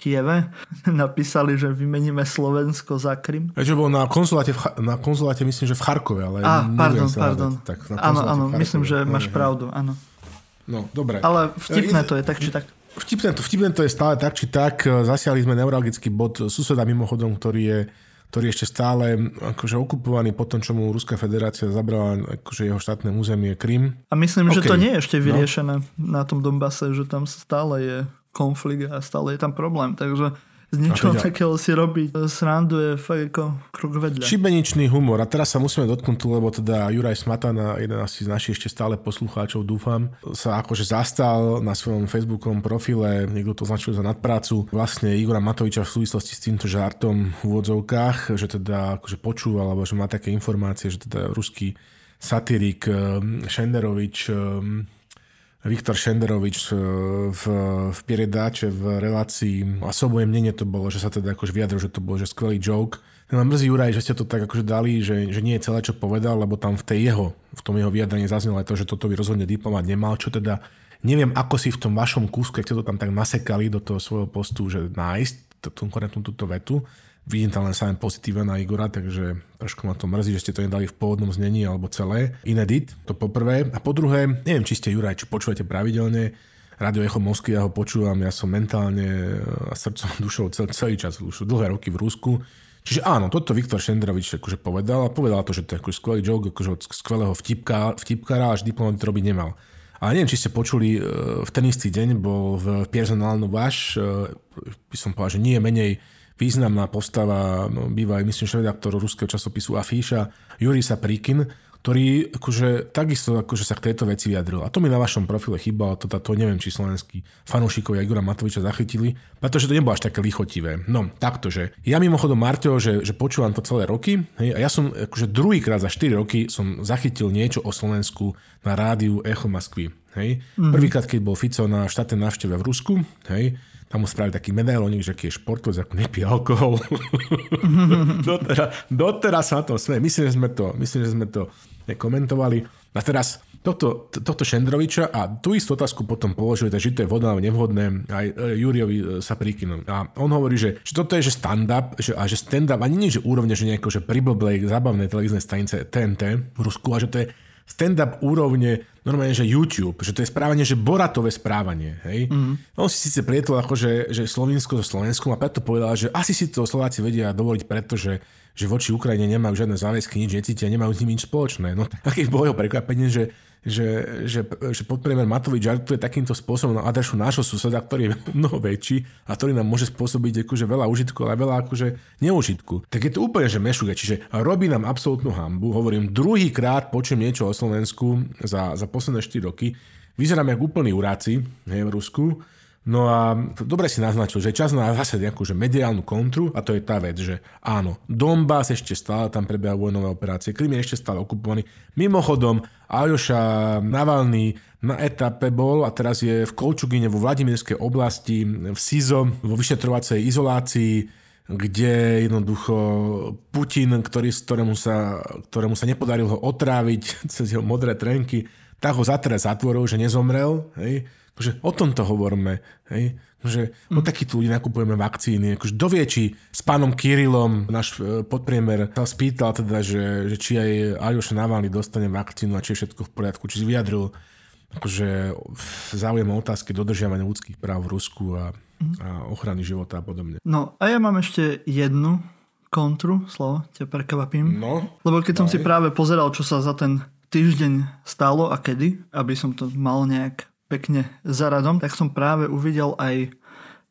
Kieve, napísali, že vymeníme Slovensko za Krym. Čo bolo na konzuláte, na konzuláte myslím, že v Charkove, ale... Á, pardon, pardon. Áno, áno, myslím, že máš pravdu, áno. No, dobre. Ale vtipné to je, tak či tak. Vtipné to, vtipné to je stále tak, či tak. Zasiali sme neuralgický bod suseda mimochodom, ktorý je, ktorý je ešte stále akože okupovaný po tom, čo mu Ruská federácia zabrala akože jeho štátne územie Krym. A myslím, okay. že to nie je ešte vyriešené no. na tom Donbase, že tam stále je konflikt a stále je tam problém. Takže z niečoho teda takého si robiť srandu je fakt ako krok vedľa. Šibeničný humor. A teraz sa musíme dotknúť tu, lebo teda Juraj Smatana, jeden asi z našich ešte stále poslucháčov, dúfam, sa akože zastal na svojom facebookovom profile, niekto to označil za nadprácu, vlastne Igora Matoviča v súvislosti s týmto žartom v úvodzovkách, že teda akože počúval, alebo že má také informácie, že teda ruský satirík Šenderovič... Viktor Šenderovič v, v Pieredáče v relácii Osobné mnenie to bolo, že sa teda akože vyjadril, že to bol že skvelý joke. Nám mrzí Juraj, že ste to tak akože dali, že, že nie je celé, čo povedal, lebo tam v tej jeho, v tom jeho vyjadrení zaznelo aj to, že toto by rozhodne diplomat nemal, čo teda neviem, ako si v tom vašom kúsku, ak ste to tam tak nasekali do toho svojho postu, že nájsť konkrétnu túto vetu. Vidím tam len samé pozitíva na Igora, takže trošku ma to mrzí, že ste to nedali v pôvodnom znení alebo celé. Inedit, to poprvé. A po druhé, neviem, či ste Juraj, či počúvate pravidelne. Radio Echo Moskvy, ja ho počúvam, ja som mentálne a srdcom dušou celý, celý čas, už dlhé roky v Rusku. Čiže áno, toto Viktor Šenderovič akože povedal a povedal to, že to je akože skvelý joke, akože od skvelého vtipka, vtipkára, až diplomat to robiť nemal. Ale neviem, či ste počuli, v ten istý deň bol v Personálnu váš, by som povedal, že nie menej významná postava, no, býva aj myslím, redaktor ruského časopisu Afíša, Jurij Sapríkin, ktorý akože, takisto akože sa k tejto veci vyjadril. A to mi na vašom profile chýbalo, to, to neviem, či slovenskí fanúšikovia Igora Matoviča zachytili, pretože to nebolo až také lichotivé. No, takto, že ja mimochodom, Marťo, že, že počúvam to celé roky, hej, a ja som akože druhýkrát za štyri roky som zachytil niečo o Slovensku na rádiu Echo Moskvy. Mm-hmm. Prvýkrát, keď bol Fico na štátnej návšteve v Rusku, hej, tam mu spravili taký medailónik, že aký je športovec, ako nepí alkohol. doteraz, doteraz sa na tom sme. Myslím, že sme to, myslím, že sme to nekomentovali. A teraz toto, toto Šenderoviča a tú istú otázku potom položili, že to je vhodné alebo nevhodné aj Juriovi Sapríkinovi. A on hovorí, že, že toto je že stand-up že, a že stand-up ani nie, že úrovne, že nejako že priblblej zábavnej televíznej stanice té en té v Rusku a že to je stand-up úrovne, normálne, že YouTube, že to je správanie, že boratové správanie. Hej? Mm. On si síce prietol akože, že Slovinsko so Slovenskom a preto povedal, že asi si to Slováci vedia dovoliť, pretože že voči Ukrajine nemajú žiadne záväzky, nič necítia, nemajú s nimi nič spoločné. No také bolo jeho prekvapenie, že, že, že, že podpremiér Matovič žartuje takýmto spôsobom na adresu nášho suseda, ktorý je mnoho väčší a ktorý nám môže spôsobiť akože veľa užitku, ale veľa akože neužitku. Tak je to úplne, že mešuga, čiže robí nám absolútnu hanbu. Hovorím, druhýkrát počujem niečo o Slovensku za, za posledné štyri roky. Vyzeráme ako úplní uráci, hej, v Rusku. No a dobre si naznačil, že čas na zase nejakú že mediálnu kontru a to je tá vec, že áno, Donbás ešte stále, tam prebieha vojnové operácie, Krym je ešte stále okupovaný. Mimochodom, Aljoša Navaľný na etape bol a teraz je v Kolčugine vo Vladimirskej oblasti v SIZO, vo vyšetrovacej izolácii, kde jednoducho Putin, ktorý, ktorému, sa, ktorému sa nepodarilo ho otráviť cez jeho modré trenky, tak ho zatrel zatvorou, že nezomrel. Hej. Akože o tomto hovoríme, hej? Že mm. od takýchto ľudí nakupujeme vakcíny. Akože dovie, či s pánom Kirillom náš podpriemer sa spýtal teda, že, že či aj Aljoša Navaľný dostane vakcínu a či je všetko v poriadku, či si vyjadril akože záujem o otázky dodržiavania ľudských práv v Rusku a, mm. a ochrany života a podobne. No a ja mám ešte jednu kontru, slovo, ťa prekvapím. No, lebo keď aj. som si práve pozeral, čo sa za ten týždeň stalo a kedy, aby som to mal nejak pekne za radom, tak som práve uvidel aj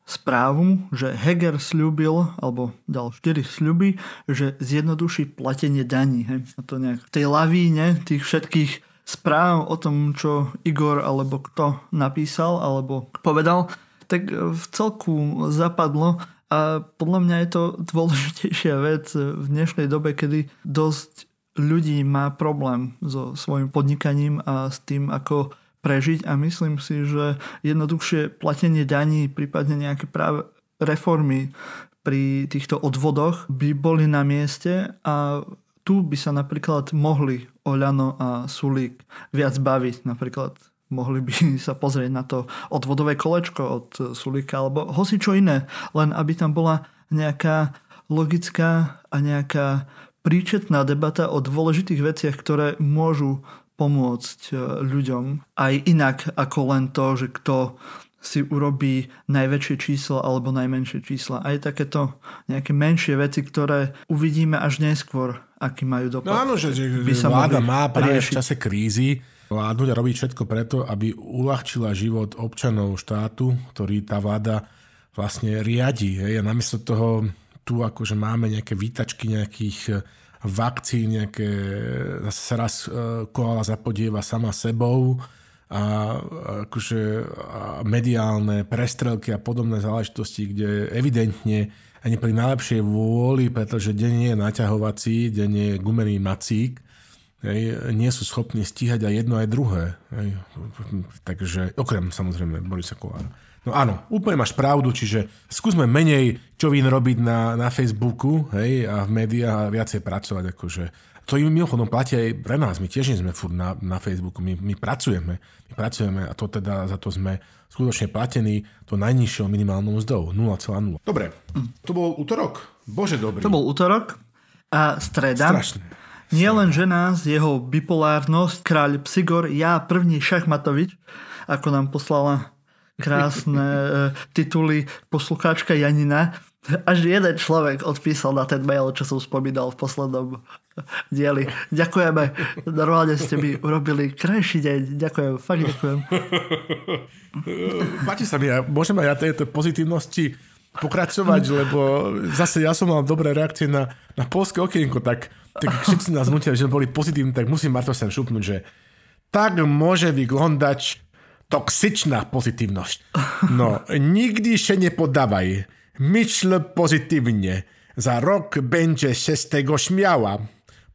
správu, že Heger sľúbil, alebo dal štyri sľuby, že zjednoduší platenie daní. Hej. A to nejak v tej lavíne tých všetkých správ o tom, čo Igor alebo kto napísal, alebo povedal, tak v celku zapadlo a podľa mňa je to dôležitejšia vec v dnešnej dobe, kedy dosť ľudí má problém so svojim podnikaním a s tým, ako prežiť a myslím si, že jednoduchšie platenie daní, prípadne nejaké práve reformy pri týchto odvodoch by boli na mieste a tu by sa napríklad mohli Oľano a Sulík viac baviť napríklad mohli by sa pozrieť na to odvodové kolečko od Sulíka alebo hocičo iné, len aby tam bola nejaká logická a nejaká príčetná debata o dôležitých veciach, ktoré môžu pomôcť ľuďom aj inak ako len to, že kto si urobí najväčšie čísla alebo najmenšie čísla. Aj takéto nejaké menšie veci, ktoré uvidíme až neskôr, aký majú dopad. No áno, že, že vláda má práve v čase krízy vládnuť a robiť všetko preto, aby uľahčila život občanov štátu, ktorý tá vláda vlastne riadi. Hej. A namiesto toho tu akože máme nejaké výtačky nejakých vakcín, nejaké zase sa raz koala zapodieva sama sebou, a akože mediálne prestrelky a podobné záležitosti, kde evidentne ani pri najlepšej vôli, pretože deň nie je naťahovací, deň nie je gumený macík, nie sú schopní stíhať aj jedno aj druhé. Takže okrem samozrejme Borisa Kolára. No áno, úplne máš pravdu, čiže skúsme menej čovín robiť na, na Facebooku, hej, a v médiách a viacej pracovať akože. To im mimochodom platí aj pre nás, my tiež nie sme furt na, na Facebooku, my, my pracujeme, my pracujeme a to teda za to sme skutočne platení to najnižšou minimálnou mzdou, nula celá nula. Dobre, to bol útorok? Bože dobrý. To bol útorok a streda. Strašné. Nie len že nás, jeho bipolárnosť, kráľ Psigor, ja první šachmatovič, ako nám poslala krásne tituly poslucháčka Janina. Až jeden človek odpísal na ten mail, čo som spomínal v poslednom dieli. Ďakujeme. Normálne ste mi urobili krajší deň. Ďakujem, fakt ďakujem. Páči sa mi, ja, môžem aj ja tejto pozitívnosti pokračovať, lebo zase ja som mal dobré reakcie na, na poľské okienko, tak, tak všetci nás nutia, že boli pozitívni, tak musím Marto sem šupnúť, že tak môže vyglądať toxičná pozitívnosť. No, nikdy się nie podawaj. Myśl pozytywnie. Za rok będzie się z tego śmiała.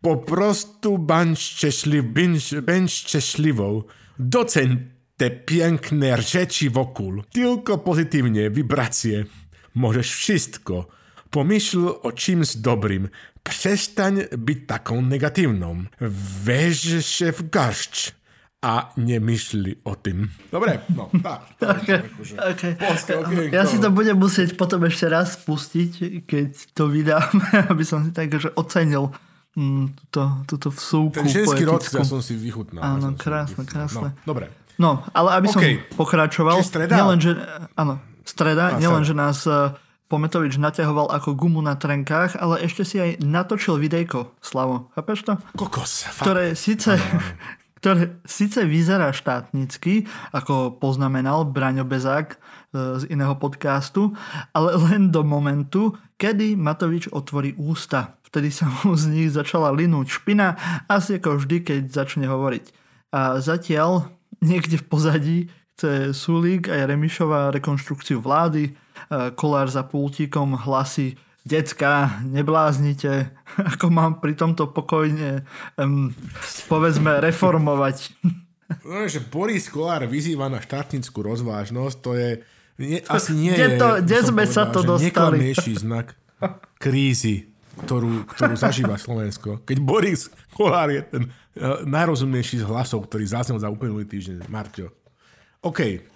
Po prostu bądź szczęśliw, bądź, bądź szczęśliwą. Doceń te piękne rzeczy wokół. Tylko pozytywnie, wibracje. Możesz wszystko. Pomyśl o czymś dobrym. Przestań być taką negatywną. Weź się w garść. A nemyšli o tým. Dobre, no tak. Okay. Okay. Polské okienko. Ja si to budem musieť potom ešte raz pustiť, keď to vydám, aby som si tak, že ocenil m, túto, túto vsúku. Ten ženský rod, ja som si vychutnal. Áno, krásne, vychutnal. krásne. No, dobre. No, ale aby som okay. pokračoval. Čiže streda? Nielen, že, áno, streda. A, nielen, že nás Pometovič naťahoval ako gumu na trenkách, ale ešte si aj natočil videjko, Slavo. Chápeš to? Kokos. Ktoré fakt. síce... Ano. Ktoré síce vyzerá štátnicky, ako poznamenal Braňo Bezák z iného podcastu, ale len do momentu, kedy Matovič otvorí ústa. Vtedy sa mu z nich začala linúť špina, asi ako vždy, keď začne hovoriť. A zatiaľ niekde v pozadí chce Sulík aj Remišová rekonštrukciu vlády. Kolár za pultíkom hlasí: Decka, nebláznite, ako mám pri tomto pokojne, um, povedzme, reformovať. No, že Boris Kolár vyzýva na štátnickú rozvážnosť, to je nie, asi nie je, to, kde sme povedal, sa to dostali. Neklamnejší znak krízy, ktorú, ktorú zažíva Slovensko. Keď Boris Kolár je ten uh, najrozumnejší z hlasov, ktorý zaznel za úplný týždeň. Marťo. OK.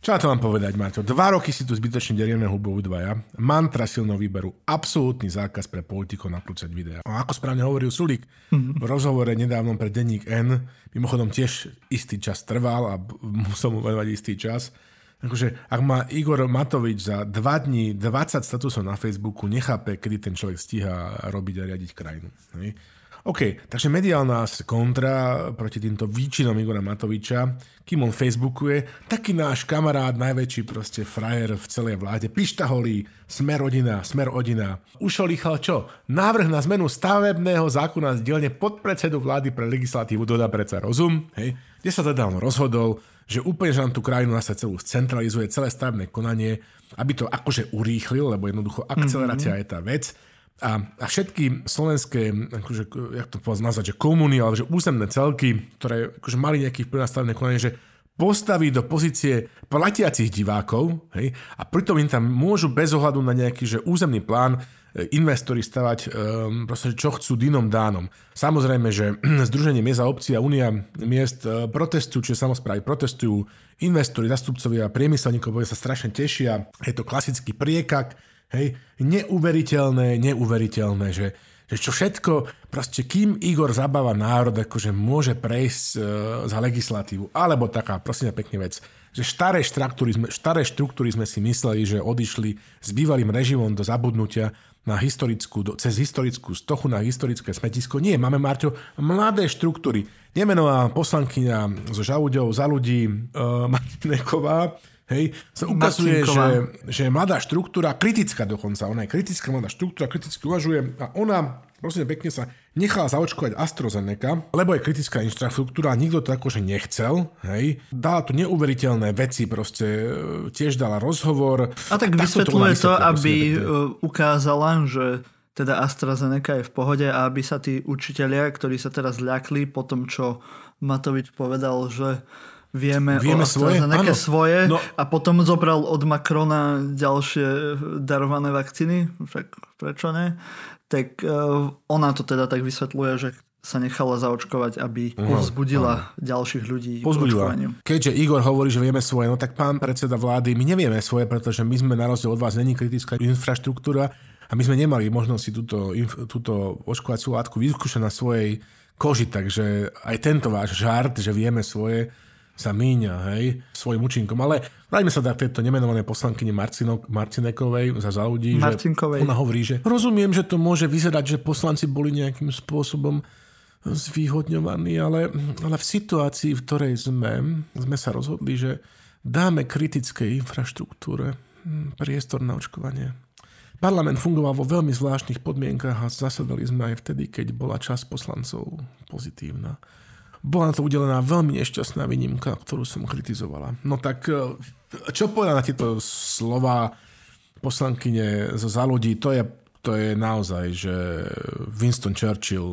Čo to mám povedať, Marťo? Dva roky si tu zbytočne derieme hubou dvaja. Mantra silného výberu. Absolútny zákaz pre politikov nakrúcať videa. A ako správne hovoril Sulík v rozhovore nedávnom pre denník N, mimochodom tiež istý čas trval a musel mu venovať istý čas. Takže ak má Igor Matovič za dva dní dvadsať statusov na Facebooku, nechápe, kedy ten človek stíha robiť a riadiť krajinu. Hej. OK, takže mediálna kontra proti týmto výčinom Igora Matoviča, kým on facebookuje, taký náš kamarát, najväčší proste frajer v celej vláde, pištaholí, Smer rodina, Smer rodina. Ušolíchal čo? Návrh na zmenu stavebného zákona z dielne podpredsedu vlády pre legislatívu dodá predsa rozum, hej, kde sa teda on rozhodol, že úplne že nám tú krajinu na sa celú centralizuje, celé stavebné konanie, aby to akože urýchlil, lebo jednoducho akcelerácia mm-hmm. je tá vec. A, a všetky slovenské, akože, jak to povedať nazvať, že komúny, alebo že územné celky, ktoré akože mali nejaký vplyv na stavebné konanie, že postaví do pozície platiacich divákov, hej, a pritom im tam môžu bez ohľadu na nejaký že územný plán investori stavať um, proste, čo chcú dynom dánom. Samozrejme, že Združenie miest a obcí a Únia miest protestujú, čiže samosprávy protestujú, investori, zastupcovia, priemyselníkov sa strašne tešia. Je to klasický priekak, hej, neuveriteľné, neuveriteľné, že že čo všetko, proste kým Igor Zabava národ, akože môže prejsť e, za legislatívu. Alebo taká, prosím, pekne vec, že staré štruktúry, staré štruktúry sme si mysleli, že odišli s bývalým režimom do zabudnutia na historickú, do, cez historickú stochu na historické smetisko. Nie, máme, Marťo, mladé štruktúry. Nemenová poslankyňa so Žaluďou za ľudí e, Martineková, hej, sa ukazuje, že, že je mladá štruktúra, kritická dokonca, ona je kritická mladá štruktúra, kriticky uvažuje a ona, prosím, pekne sa nechala zaočkovať AstraZeneca, lebo je kritická infraštruktúra, nikto to akože nechcel, hej. Dala tu neuveriteľné veci, proste tiež dala rozhovor. A tak vysvetľuje to, aby ukázala, že teda AstraZeneca je v pohode a aby sa tí učitelia, ktorí sa teraz ľakli po tom, čo Matovič povedal, že Vieme, Vieme o AstraZeneca svoje, svoje no. A potom zobral od Macrona ďalšie darované vakcíny, však prečo ne? Tak ona to teda tak vysvetľuje, že sa nechala zaočkovať, aby povzbudila ďalších ľudí k očkovaniu. Keďže Igor hovorí, že vieme svoje, no tak pán predseda vlády, my nevieme svoje, pretože my sme na rozdiel od vás není kritická infraštruktúra a my sme nemali možnosť si túto, túto očkovaciu látku vyskúšať na svojej koži, takže aj tento váš žart, že vieme svoje, sa míňa, hej, svojim účinkom. Ale vráťme sa k tejto nemenované poslankyne Marcino, Marcinekovej za za ľudí, že ona hovorí, že rozumiem, že to môže vyzerať, že poslanci boli nejakým spôsobom zvýhodňovaní, ale, ale v situácii, v ktorej sme, sme sa rozhodli, že dáme kritickej infraštruktúre priestor na očkovanie. Parlament fungoval vo veľmi zvláštnych podmienkach a zasadali sme aj vtedy, keď bola časť poslancov pozitívna. Bola na to udelená veľmi nešťastná výnimka, ktorú som kritizovala. No tak, čo povedala na tieto slova poslankyne za ľudí, to je, to je naozaj, že Winston Churchill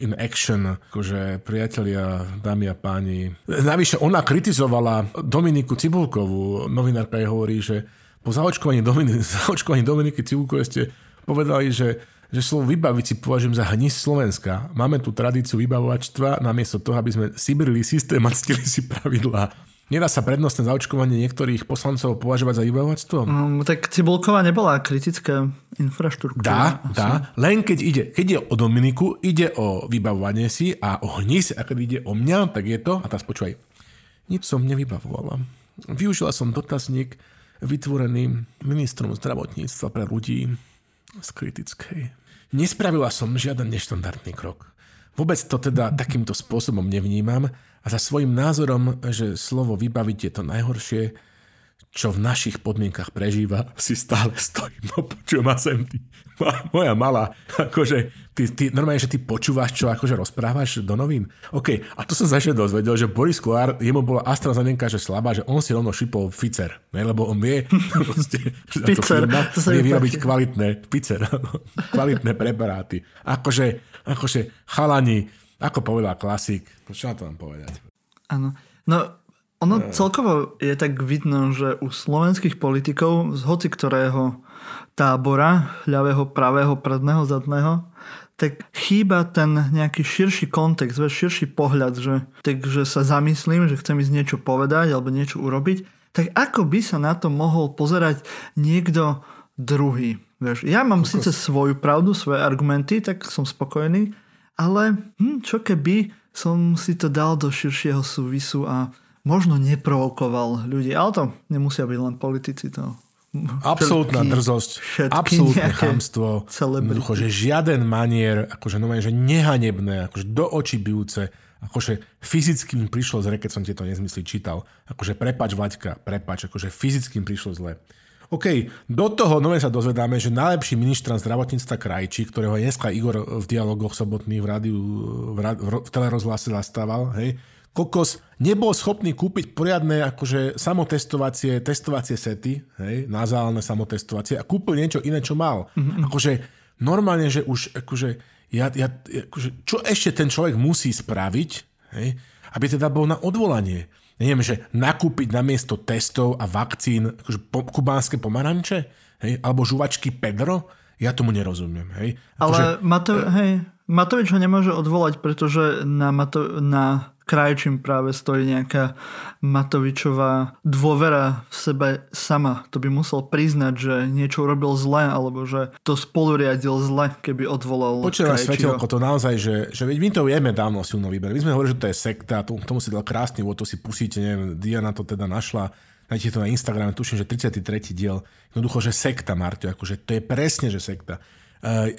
in action, akože priatelia, dámy a páni. Navyše ona kritizovala Dominiku Cibulkovú, novinárka jej hovorí, že po zaočkovaní Dominiky, zaočkovaní Dominiky Cibulkovej ste povedali, že že slovo vybaviť si považujem za hnis Slovenska. Máme tu tradíciu vybavovačstva namiesto toho, aby sme sibrili systém a ctili si pravidlá. Nedá sa prednostné zaočkovanie niektorých poslancov považovať za vybavovačstvo? Mm, tak Cibulková nebola kritická infraštruktúra. Dá, asi. Dá. Len keď ide, keď je o Dominiku, ide o vybavovanie si a o hnis, a keď ide o mňa, tak je to, a teraz počúvaj, nič som nevybavovala. Využila som dotazník vytvorený ministrom zdravotníctva pre ľudí z kritickej. Nespravila som žiaden neštandardný krok. Vôbec to teda takýmto spôsobom nevnímam a za svojím názorom, že slovo vybaviť je to najhoršie, čo v našich podmienkach prežíva, si stále stojím. No počujem, a sem ty, moja malá, akože, ty, ty, normálne, že ty počúvaš, čo akože rozprávaš do novín. OK, a to som sa ešte dozvedel, že Boris Kolár, jemu bola AstraZeneca, že slabá, že on si rovno šipol Pfizer, ne? Lebo on vie, proste, že Pfizer, to firma, vie vyrobiť kvalitné, Pfizer, kvalitné preparáty. Akože, akože, chalani, ako povedal klasik, čo na to mám povedať? Áno, no, ono celkovo je tak vidno, že u slovenských politikov z hoci ktorého tábora, ľavého, pravého, predného, zadného, tak chýba ten nejaký širší kontext, širší pohľad, že takže sa zamyslím, že chcem ísť niečo povedať alebo niečo urobiť, tak ako by sa na to mohol pozerať niekto druhý. Vieš, ja mám síce svoju pravdu, svoje argumenty, tak som spokojný, ale hm, čo keby som si to dal do širšieho súvisu a možno neprovokoval ľudí, ale to nemusia byť len politici. To absolútna drzosť, absolútne chamstvo, jednoducho, že žiaden manier, akože normálne, že nehanebné, akože do očí bijúce, akože fyzicky mi prišlo zle, keď som tieto nezmysly čítal. Akože prepač, Vaďka, prepač, akože fyzicky mi prišlo zle. OK, do toho nové sa dozvedáme, že najlepší ministran zdravotníctva Krajčí, ktorého dneska Igor v dialogoch sobotných v rádiu, v, v, v telerozhlase zastával, hej, kokos, nebol schopný kúpiť poriadne akože samotestovacie testovacie sety, hej, nazálne samotestovacie a kúpil niečo iné, čo mal. Mm-hmm. Akože normálne, že už akože, ja, ja, akože, čo ešte ten človek musí spraviť, hej, aby teda bol na odvolanie. neviem, že nakúpiť namiesto testov a vakcín akože po, kubánske pomaranče, hej, alebo žuvačky Pedro, ja tomu nerozumiem, hej. Ako, ale že, Mato, hej, Matovič ho nemôže odvolať, pretože na, Mato, na Krajčím práve stojí nejaká Matovičová dôvera v sebe sama. To by musel priznať, že niečo urobil zle, alebo že to spoluriadil zle, keby odvolal Krajčího. Počúva svetelko, to naozaj, že, že my to vieme dávno silno vyber. My sme hovorili, že to je sekta, tomu si dal krásny vod, to si pustíte, neviem, Diana to teda našla. Nájdete to na Instagrame, tuším, že tridsiaty tretí diel. Jednoducho, že sekta, Marťo, akože to je presne, že sekta.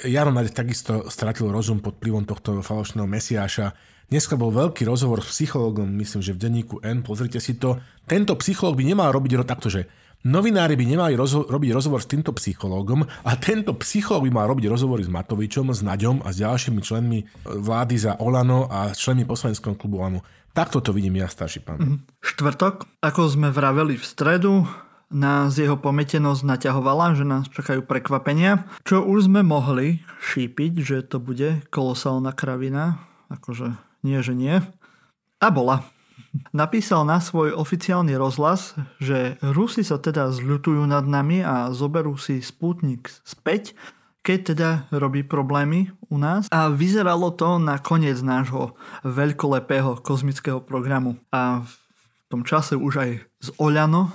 Jaro Nádej takisto stratil rozum pod vplyvom tohto falošného mesiáša. Dneska bol veľký rozhovor s psychológom, myslím, že v denníku N, pozrite si to. Tento psychológ by nemal robiť takto, že novinári by nemali rozho- robiť rozhovor s týmto psychológom a tento psychológ by mal robiť rozhovory s Matovičom, s Naďom a s ďalšími členmi vlády za Olano a členmi poslaneckého klubu Olano. Takto to vidím ja, starší pán. Mm. Štvrtok, ako sme vraveli v stredu, nás jeho pometenosť naťahovala, že nás čakajú prekvapenia. Čo už sme mohli šípiť, že to bude kolosálna kravina. Akože nie, že nie. A bola. Napísal na svoj oficiálny rozhlas, že Rusi sa teda zľutujú nad nami a zoberú si Sputnik späť, keď teda robí problémy u nás. A vyzeralo to na koniec nášho veľkolepého kozmického programu. A v tom čase už aj z Oľano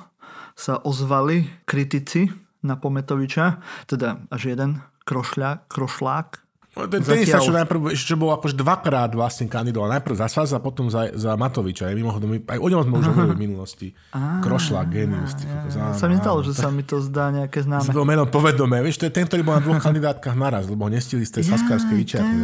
sa ozvali kritici na Pometoviča, teda až jeden krošľa, krošlák. Ten, ten sa čo najprv, ešte bol akože dvakrát vlastne kandidoval. Najprv za Saz a potom za, za Matoviča. Aj, mimochodom, aj o ňom sme už hovorili v minulosti. Krošlák, génius. Sa mi zdalo, že sa mi to zdá nejaké známe. S toho menom povedomé. Vieš, to je ten, ktorý bol na dvoch kandidátkach naraz, lebo ho nestihli z tej saskárskej vyčiarky.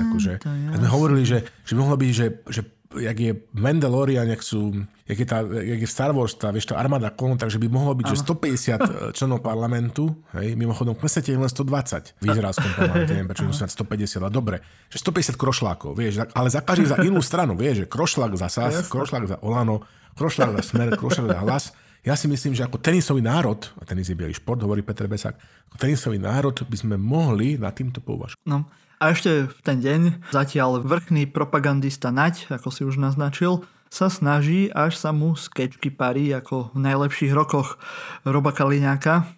A sme hovorili, že mohlo byť, že jak je Mandalorian, jak sú, jak je, tá, jak je Star Wars, tá, vieš, tá armáda klonov, takže by mohlo byť, ano. Že stopäťdesiat členov parlamentu, hej, mimochodom knesete len stodvadsať v izraelskom parlamentu, neviem, prečo musí mať stopäťdesiat, a dobre, že stopäťdesiat krošlákov, vieš, ale za každý za inú stranu, vieš, že krošlák za es á es, krošlák za Olano, krošlák za Smer, krošlák za Hlas. Ja si myslím, že ako tenisový národ, a tenis je bielý šport, hovorí Peter Besák, ako tenisový národ by sme mohli na týmto pouvažovať. No. A ešte v ten deň zatiaľ vrchný propagandista Naď, ako si už naznačil, sa snaží, až sa mu skečky parí ako v najlepších rokoch Roba Kaliňáka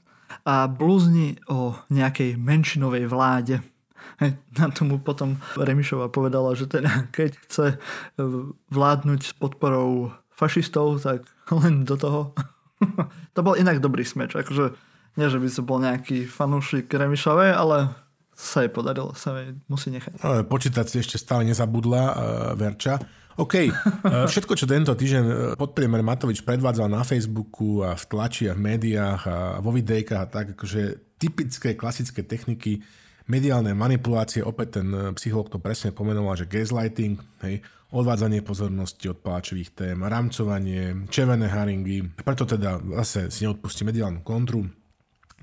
a blúzni o nejakej menšinovej vláde. Na tomu potom Remišová povedala, že teda keď chce vládnuť s podporou fašistov, tak len do toho. To bol inak dobrý smeč. Akože nie, že by som bol nejaký fanúšik Remišovej, ale sa jej podarilo, sa jej musí nechať. Počítať si ešte stále nezabudla uh, Verča. OK, všetko, čo tento týždeň podpriemer Matovič predvádzal na Facebooku a v tlači a v médiách a vo videjkách a tak, akože typické klasické techniky, mediálne manipulácie, opäť ten psychológ to presne pomenoval, že gaslighting, hej, odvádzanie pozornosti od páčových tém, ramcovanie, červené haringy, preto teda zase si neodpustí mediálnu kontru.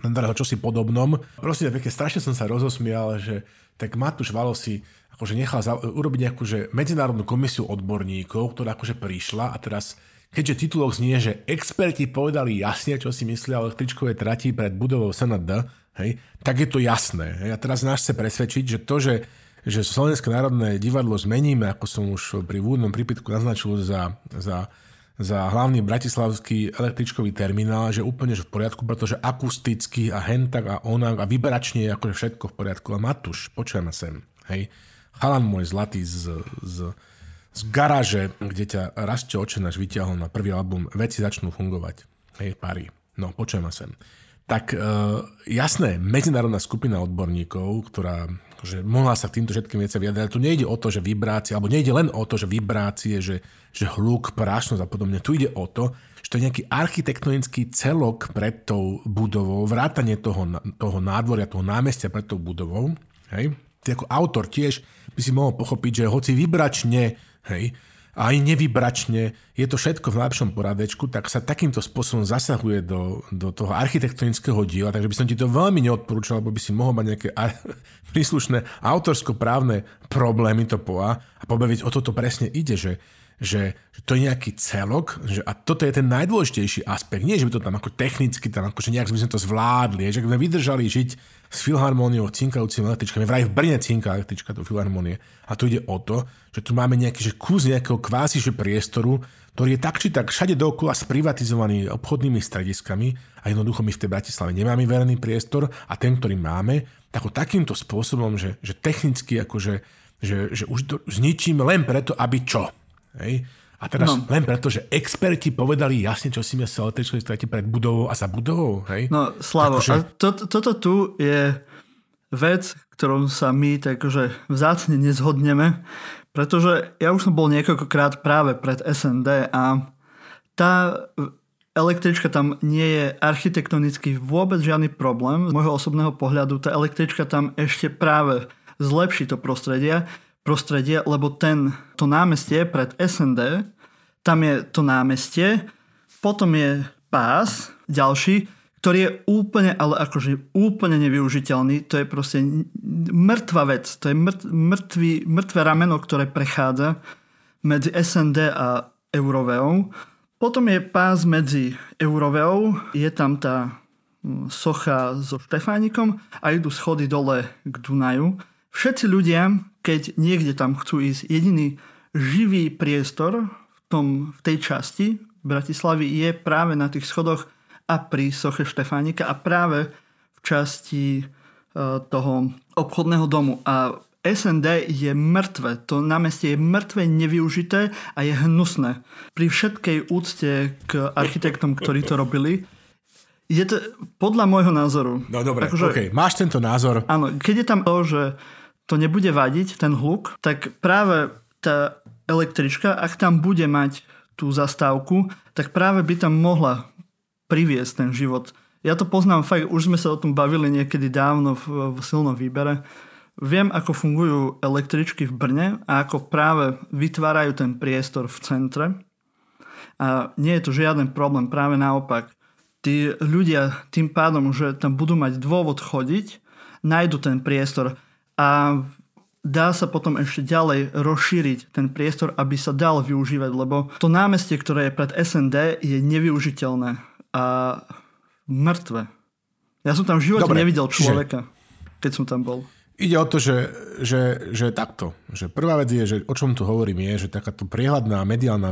Čo si podobnom. Prosím, také strašne som sa rozosmial, že tak Matúš Vallo si akože nechal za, urobiť nejakú že medzinárodnú komisiu odborníkov, ktorá akože prišla a teraz, keďže titulok znie, že experti povedali jasne, čo si myslia o električkovej trati pred budovou es en dé, hej, tak je to jasné. Hej. A teraz nás chce presvedčiť, že to, že, že Slovenské národné divadlo zmeníme, ako som už pri úvodnom prípitku naznačil za... za za hlavný bratislavský električkový terminál, že úplne že v poriadku, pretože akusticky a hentak a onak a vyberačne je akože všetko v poriadku. A Matúš, počujeme sem, hej, chalan môj zlatý z, z, z garáže, kde ťa Rastio Očenáš vyťahol na prvý album Veci začnú fungovať, hej, pári, no počujeme sem. Tak e, jasné, medzinárodná skupina odborníkov, ktorá že mohla sa k týmto všetkým veciam vyjadrať. Tu nejde o to, že vibrácie, alebo nejde len o to, že vibrácie, že, že hluk, prášnosť a podobne. Tu ide o to, že to je nejaký architektonický celok pred tou budovou, vrátanie toho, toho nádvoria, toho námestia pred tou budovou. Hej. Ty ako autor tiež by si mohol pochopiť, že hoci vibračne, hej, a aj nevybračne, je to všetko v najlepšom poradečku, tak sa takýmto spôsobom zasahuje do, do toho architektonického diela, takže by som ti to veľmi neodporúčal, lebo by si mohol mať nejaké ar- príslušné autorsko-právne problémy to poa a pobaviť, o toto presne ide, že, že, že to je nejaký celok, že, a toto je ten najdôležitejší aspekt, nie že by to tam ako technicky, tam akože nejak sme to zvládli, že sme vydržali žiť s filharmóniou, cinkajúcimi električkami. Vraj v Brne cinká električka do filharmónie. A tu ide o to, že tu máme nejaký že kus nejakého kvási že priestoru, ktorý je tak či tak všade dookola sprivatizovaný obchodnými strediskami a jednoducho my v tej Bratislave nemáme verejný priestor a ten, ktorý máme, tak takýmto spôsobom, že, že technicky akože, že, že už to zničíme len preto, aby čo. Hej? A teraz no. len preto, že experti povedali jasne, čo si myslel, tej človek stráte pred budovou a za budovou. Hej? No, Slavo, takže... a to, toto tu je vec, ktorou sa my takže vzácne nezhodneme, pretože ja už som bol niekoľkokrát práve pred es en dé a tá električka tam nie je architektonicky vôbec žiadny problém. Z môjho osobného pohľadu tá električka tam ešte práve zlepší to prostredie, prostredie lebo ten, to námestie pred es en dé, tam je to námestie, potom je pás, ďalší, ktorý je úplne, ale akože úplne nevyužiteľný. To je proste mŕtva vec. To je mŕt, mŕtvý, mŕtvé rameno, ktoré prechádza medzi es en dé a Euroveou. Potom je pás medzi Euroveou, je tam tá socha so Štefánikom a idú schody dole k Dunaju. Všetci ľudia, keď niekde tam chcú ísť, jediný živý priestor v tom, v tej časti Bratislavy je práve na tých schodoch a pri soche Štefánika a práve v časti e, toho obchodného domu. A es en dé je mŕtve. To námestie je mŕtve, nevyužité a je hnusné. Pri všetkej úcte k architektom, ktorí to robili, je to podľa môjho názoru. No dobre, akože, okay. Máš tento názor. Áno, keď je tam to, že to nebude vadiť, ten hluk, tak práve tá električka, ak tam bude mať tú zastávku, tak práve by tam mohla priviesť ten život. Ja to poznám fakt, už sme sa o tom bavili niekedy dávno v, v silnom výbere. Viem, ako fungujú električky v Brne a ako práve vytvárajú ten priestor v centre. A nie je to žiaden problém, práve naopak. Tí ľudia tým pádom, že tam budú mať dôvod chodiť, nájdu ten priestor a dá sa potom ešte ďalej rozšíriť ten priestor, aby sa dal využívať, lebo to námestie, ktoré je pred es en dé, je nevyužiteľné a mŕtve. Ja som tam v živote Dobre, nevidel človeka, že... keď som tam bol. Ide o to, že, že, že takto. Že prvá vec je, že o čom tu hovorím je, že takáto priehľadná mediálna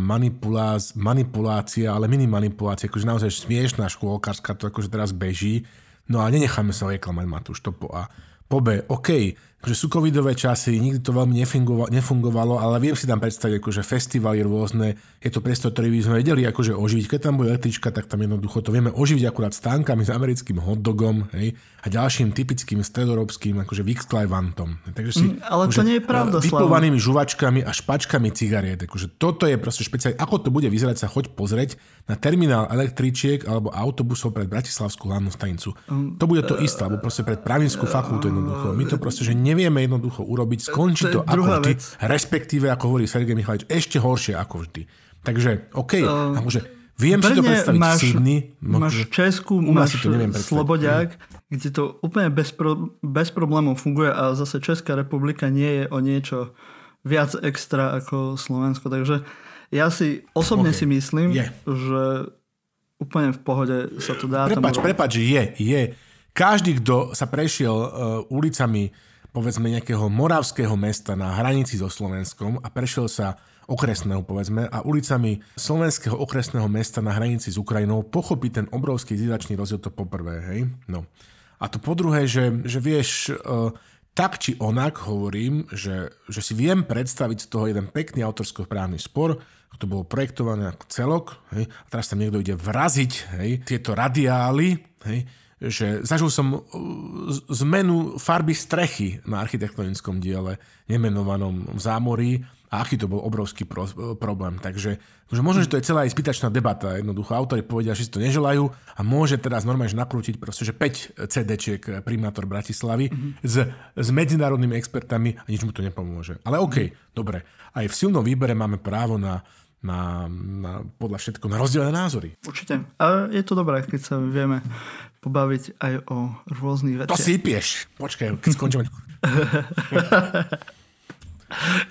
manipulácia, ale mini manipulácia, akože naozaj smiešná škôlkárska, to akože teraz beží. No a nenecháme sa reklamať, Matúš, to po A. Po B, OK, akože sú covidové časy, nikdy to veľmi nefungovalo, nefungovalo, ale viem si tam predstaviť, akože festivaly rôzne, je to priestor, ktorý by sme vedeli akože oživiť. Keď tam bude električka, tak tam jednoducho to vieme oživiť akurát stánkami s americkým hotdogom, hej, a ďalším typickým stredoeurópskym akože Vikskleivantom. Takže si mm, ale akože, to nie je pravda, vyplovanými žuvačkami a špačkami cigariet. Akože toto je proste špeciálne. Ako to bude vyzerať, sa choď pozrieť na terminál električiek alebo autobusov pred Bratislavskú hlavnú stanicu. Mm, to bude to uh, isté, alebo proste pred Právnickú uh, fakultu jednoducho. My to proste že nevieme jednoducho urobiť, skončí to, to ako vždy, vec. Respektíve, ako hovorí Sergej Michalič, ešte horšie ako vždy. Takže, OK, uh, akože, viem si to predstaviť máš, v Sydney. Máš Česku, máš to Slobodiak, kde to úplne bez, pro, bez problémov funguje a zase Česká republika nie je o niečo viac extra ako Slovensko. Takže ja si osobne okay. si myslím, yeah. že úplne v pohode sa to dá. Prepač, tam... prepač, je, je. Každý, kto sa prešiel uh, ulicami povedzme nejakého moravského mesta na hranici so Slovenskom a prešiel sa okresného, povedzme, a ulicami slovenského okresného mesta na hranici s Ukrajinou, pochopí ten obrovský zíračný rozdiel, to poprvé, hej? No. A to po druhé, že, že vieš, uh, tak či onak hovorím, že, že si viem predstaviť z toho jeden pekný autorskoprávny spor, to bolo projektované ako celok, hej? A teraz tam niekto ide vraziť, hej? Tieto radiály, hej? Že zažil som zmenu farby strechy na architektonickom diele, nemenovanom v Zámorí, a aký to bol obrovský pro, problém. Takže možno, že to je celá aj spýtačná debata. Jednoducho autori povedia, že si to neželajú a môže teraz normálne nakrútiť proste, že päť cé dé čiek primátor Bratislavy mm-hmm. s, s medzinárodnými expertami a nič mu to nepomôže. Ale OK, mm-hmm. dobre. Aj v silnom výbere máme právo na Na, na, podľa všetko, na rozdielne názory. Určite. A je to dobré, keď sa vieme pobaviť aj o rôznych veciach. To sypieš. Počkaj, keď skončíme.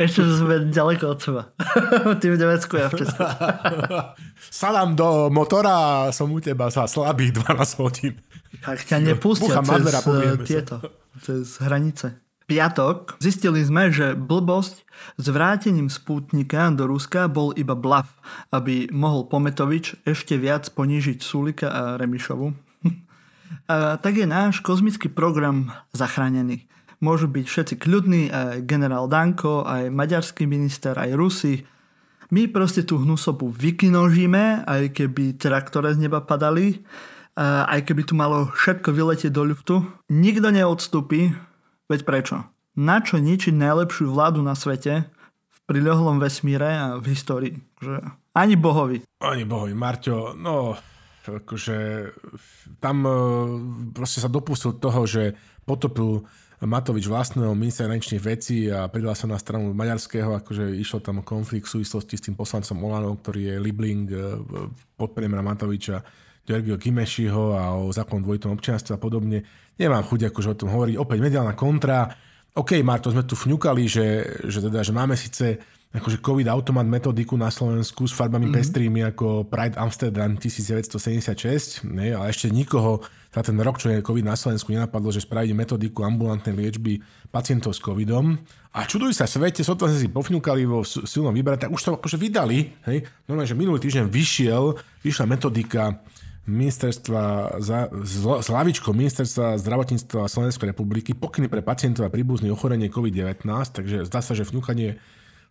Ešte, že sme ďaleko od seba. Ty v Nemecku, ja v Česku. Sadám do motora, som u teba za slabých dvanásť hodín. Tak ťa nepustia Bucha, cez, madera, tieto, cez hranice. piatok zistili sme, že blbosť s vrátením Spútnika do Ruska bol iba blaf, aby mohol Pometovič ešte viac ponížiť Sulika a Remišovu. A tak je náš kozmický program zachránený. Môžu byť všetci kľudní, aj generál Danko, aj maďarský minister, aj Rusi. My proste tú hnusopu vykinožíme, aj keby traktore z neba padali, aj keby tu malo všetko vyletieť do ľuftu. Nikto neodstúpi, veď prečo? Na čo ničiť najlepšiu vládu na svete v priľohlom vesmíre a v histórii? Že ani bohovi. Ani bohovi, Marťo, no... Akože tam proste sa dopustil toho, že potopil Matovič vlastného ministra zahraničných vecí a pridal sa na stranu maďarského, akože išlo tam konflikt v súvislosti s tým poslancom Olanom, ktorý je Libling podpremiera Matoviča, Georgio Kimešiho a o zákon dvojitom občianstva a podobne. Nemám chuť akože o tom hovoriť. Opäť mediálna kontra. OK, Marto, sme tu fňukali, že, že, teda, že máme síce... akože COVID-automat metodiku na Slovensku s farbami mm-hmm. pestrými ako Pride Amsterdam devätnásť sedemdesiatšesť, nie? Ale ešte nikoho za ten rok, čo je COVID na Slovensku, nenapadlo, že spraviť metodiku ambulantnej liečby pacientov s covidom. A čuduj sa svete, sotva sme si pofňukali vo silnom výbere, tak už to akože vydali. Hej? Normálne, že minulý týždeň vyšiel, vyšla metodika ministerstva za, s hlavičkou Ministerstva zdravotníctva Slovenskej republiky pokyny pre pacientov a príbuzných ochorenie COVID devätnásť, takže zdá sa, že vňukanie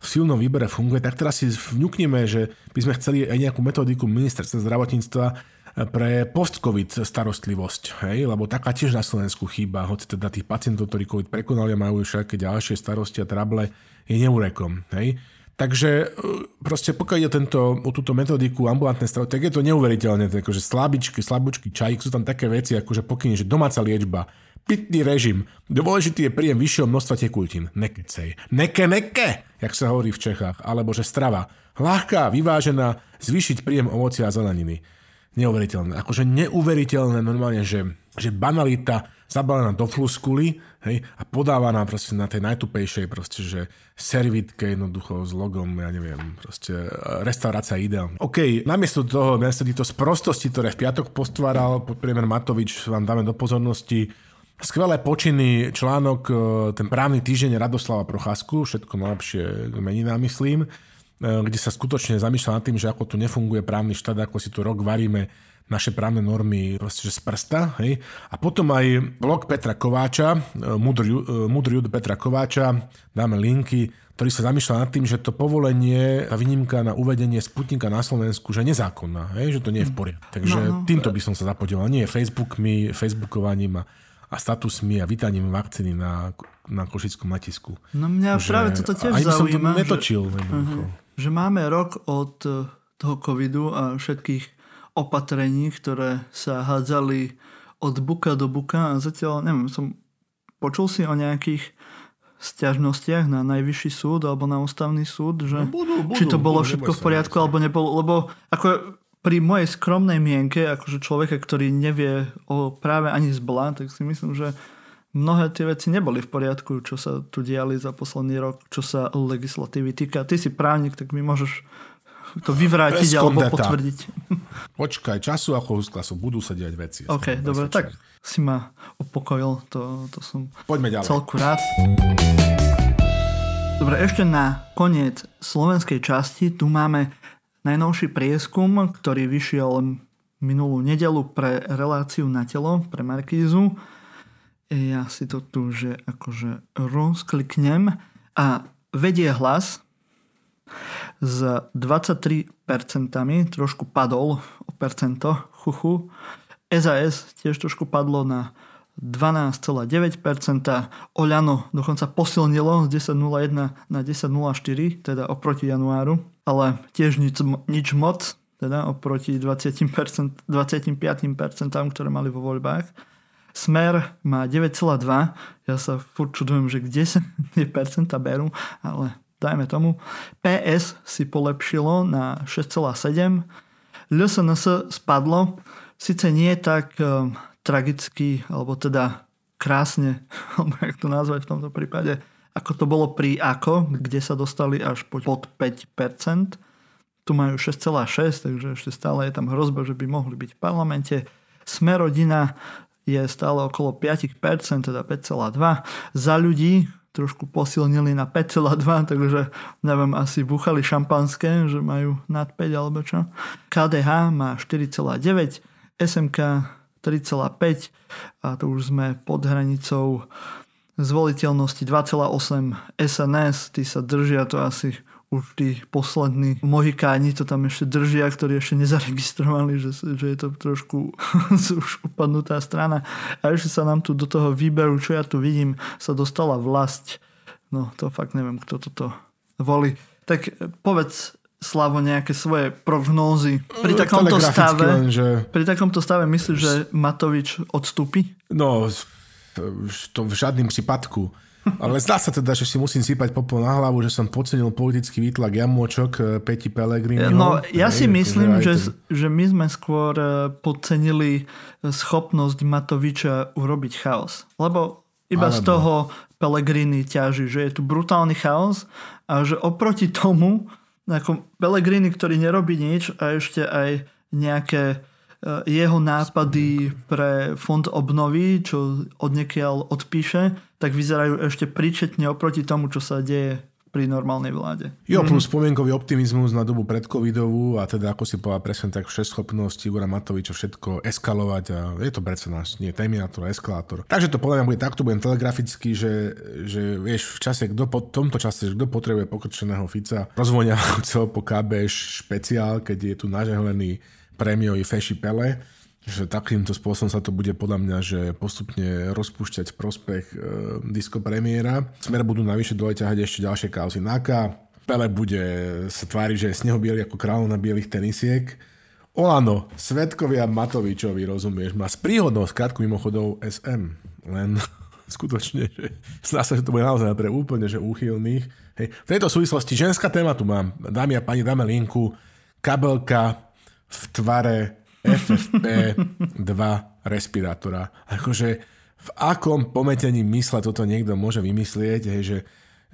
v silnom výbere funguje, tak teraz si vňukneme, že by sme chceli aj nejakú metodiku ministerstva zdravotníctva pre post-covid starostlivosť, hej? Lebo taká tiež na Slovensku chýba, hoci teda tých pacientov, ktorí covid prekonali a majú všaké ďalšie starosti a trable, je neurekom. Hej? Takže proste pokiaľ ide tento, o túto metodiku ambulantné starostlivosti, tak je to neuveriteľné, takže slabičky, slabučky, čajík, sú tam také veci, akože pokyn, že domáca liečba, pitný režim. Dôležitý je príjem vyššieho množstva tekutín. Nekecej. Neke, neke, jak sa hovorí v Čechách. Alebo že strava. Ľahká, vyvážená, zvýšiť príjem ovocia a zeleniny. Neuveriteľné. Akože neuveriteľné normálne, že, že banalita zabalená do fluskuly, hej, a podávaná proste na tej najtupejšej proste, že servítke jednoducho s logom, ja neviem, proste restaurácia ideálna. OK, namiesto toho, namiesto týchto sprostosti, ktoré v piatok postváral podpremiér Matovič, vám dáme do pozornosti skvelé počiny, článok, ten právny týždeň Radoslava Procházku, všetko najlepšie meninám myslím, kde sa skutočne zamýšľa nad tým, že ako tu nefunguje právny štát, ako si tu rok varíme naše právne normy proste, že z prsta. Hej. A potom aj blog Petra Kováča, Mudr Jud Petra Kováča, dáme linky, ktorý sa zamýšľa nad tým, že to povolenie, tá výnimka na uvedenie Sputnika na Slovensku, že je nezákonná, hej, že to nie je v poriadku. Takže no, no. týmto by som sa zapodieval, nie Facebookmi, Facebookovaním a a statusmi a vítaním vakcíny na, na Košickom letisku. No mňa že, práve toto tiež zaujíma. Ani som to netočil. Že, uh-huh, že máme rok od toho covidu a všetkých opatrení, ktoré sa hádzali od buka do buka a zatiaľ, neviem, som počul si o nejakých sťažnostiach na najvyšší súd alebo na ústavný súd, že no budú, budú, či to bolo budú, všetko v poriadku alebo nebolo, lebo ako pri mojej skromnej mienke, akože človeka, ktorý nevie o práve ani zbla, tak si myslím, že mnohé tie veci neboli v poriadku, čo sa tu diali za posledný rok, čo sa legislatívy týka. Ty si právnik, tak mi môžeš to vyvrátiť alebo potvrdiť. Počkaj, času ako husklasu, budú sa diať veci. Ok, dobre, tak si ma upokojil, to, to som celku rád. Dobre, ešte na koniec slovenskej časti tu máme najnovší prieskum, ktorý vyšiel minulú nedeľu pre reláciu Na telo, pre Markízu. Ja si to tu že akože rozkliknem. A vedie Hlas s dvadsaťtri percent, trošku padol o percento, chuchu. es a es tiež trošku padlo na dvanásť celá deväť percenta. Oľano dokonca posilnilo z desať celá nula jedna na desať celá nula štyri, teda oproti januáru. Ale tiež nič, nič moc, teda oproti dvadsať percent, dvadsaťpäť percent, ktoré mali vo voľbách. Smer má deväť celá dva, ja sa furt čudujem, že kde sa tie percentá berú, ale dajme tomu. pé es si polepšilo na šesť celá sedem, el es en es spadlo, síce nie tak um, tragicky, alebo teda krásne, alebo jak to nazvať v tomto prípade, ako to bolo pri Ako, kde sa dostali až pod päť percent. Tu majú šesť celá šesť, takže ešte stále je tam hrozba, že by mohli byť v parlamente. Smer rodina je je stále okolo päť percent, teda päť celá dva percenta. Za ľudí trošku posilnili na päť celá dva percenta, takže neviem, asi búchali šampanské, že majú nad päť alebo čo. ká dé há má štyri celá deväť percenta, es em ká tri celá päť percenta a to už sme pod hranicou zvoliteľnosti dva celá osem percenta. es en es, tí sa držia, to asi už tí poslední mohikáni to tam ešte držia, ktorí ešte nezaregistrovali, že, že je to trošku už upadnutá strana. A ešte sa nám tu do toho výberu, čo ja tu vidím, sa dostala Vlasť. No to fakt neviem, kto toto volí. Tak povedz, Slavo, nejaké svoje prognózy. Pri takomto stave, lenže... pri takomto stave myslíš, že Matovič odstúpi? No, to v žiadnym prípadku. Ale zdá sa teda, že si musím sypať popol na hlavu, že som podcenil politický výtlak jamôčok Peti Pellegriniho. No ja si myslím, že, že my sme skôr podcenili schopnosť Matoviča urobiť chaos. Lebo iba Alebo. z toho Pellegrini ťaží, že je tu brutálny chaos a že oproti tomu ako Pellegrini, ktorý nerobí nič a ešte aj nejaké jeho nápady pre fond obnovy, čo odniekiaľ odpíše, tak vyzerajú ešte príčetne oproti tomu, čo sa deje pri normálnej vláde. Jo, plus spomienkový optimizmus na dobu predcovidovú a teda, ako si povedal presne, tak všeschopnosť Igora Matoviča všetko eskalovať a je to predsa náš, nie, terminátor, eskalátor. Takže to podľa mňa bude takto, budem telegraficky, že, že vieš, v čase, kto po tomto čase, kto potrebuje pokrčeného Fica, rozvoňavúceho po ká bé eš špeciál, keď je tu nažehlený prémiový Feši Pele, že takýmto spôsobom sa to bude podľa mňa, že postupne rozpúšťať prospech e, disko premiéra. Smer budú navyše dole ťahať ešte ďalšie kauzy Náka. Pele bude sa tváriť, že je snehobielý ako kráľ na bielých tenisiek. Olano, svedkovia Matovičovi, rozumieš, má spríhodnou skratku mimochodov es em. Len skutočne, že zná sa, že to bude naozaj pre úplne že úchylných. Hej. V tejto súvislosti ženská téma tu mám. Dámy a pani, dáme linku. Kabelka v tvare ef ef pé dva respirátora. Akože v akom pometení mysle toto niekto môže vymyslieť, hej, že,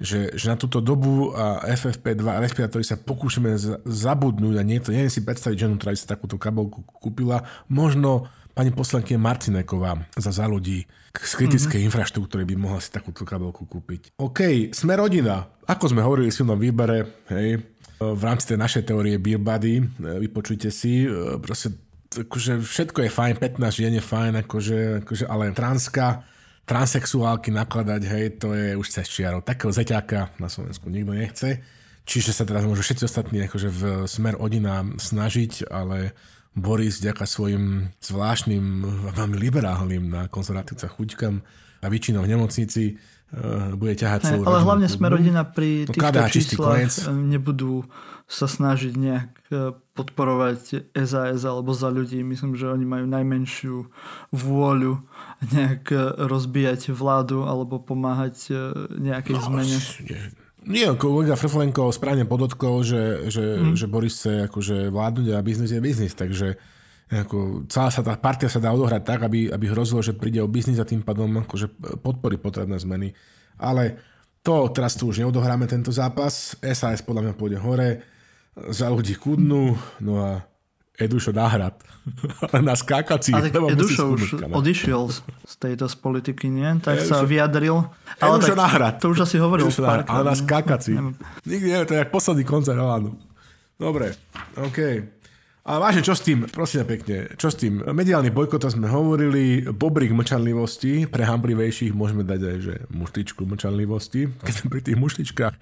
že, že na túto dobu a ef ef pé dva respirátory sa pokúšame z- zabudnúť a nie, to neviem si predstaviť ženu, ktorá si takúto kabelku kúpila. Možno pani poslankyňa Martineková za za ľudí z kritickej mm-hmm. infraštruktúry by mohla si takúto kabelku kúpiť. OK, sme rodina. Ako sme hovorili v silnom výbere, hej, v rámci tej našej teórie Beer Buddy, vypočujte si, proste akože všetko je fajn, pätnásť žien je fajn, akože, akože, ale transka, transsexuálky nakladať, hej, to je už cez čiarov. Takého zeťáka na Slovensku nikto nechce. Čiže sa teraz môžu všetci ostatní akože v smer odina snažiť, ale Boris vďaka svojim zvláštnym, veľmi liberálnym na konzervatívcach chuťkam a výčinom v nemocnici bude ťahať celú rodinu. Ale hlavne sme rodina pri týchto číslach nebudú sa snažiť nejak podporovať es a es alebo Za ľudí. Myslím, že oni majú najmenšiu vôľu nejak rozbíjať vládu alebo pomáhať nejakej no, zmene. Nie, kolega Frflenko správne podotkol, že, že, hmm. že Boris chce akože vládnuť a biznis je biznis, takže ako celá sa tá partia sa dá odohrať tak, aby, aby hrozilo, že príde o biznis a tým pádom akože podporí potrebné zmeny. Ale to teraz tu už neodohráme tento zápas. es a es podľa mňa pôjde hore, Za ľudí kudnú, no a Edušo náhrad. Na skákací. Ale Edušo už odišiel z tejto z politiky, nie? Tak Edušo sa vyjadril. Ale Edušo náhrad. To už asi hovoril v parku. Ale na skákací. Nikdy neviem, to je jak posledný koncert. Dobre, okej. Okay. Ale vážne, čo s tým? Prosím pekne, čo s tým? Mediálny bojkot sme hovorili, bobrík mlčanlivosti, pre hamblivejších môžeme dať aj, že muštičku mlčanlivosti, keď sme pri tých muštičkách.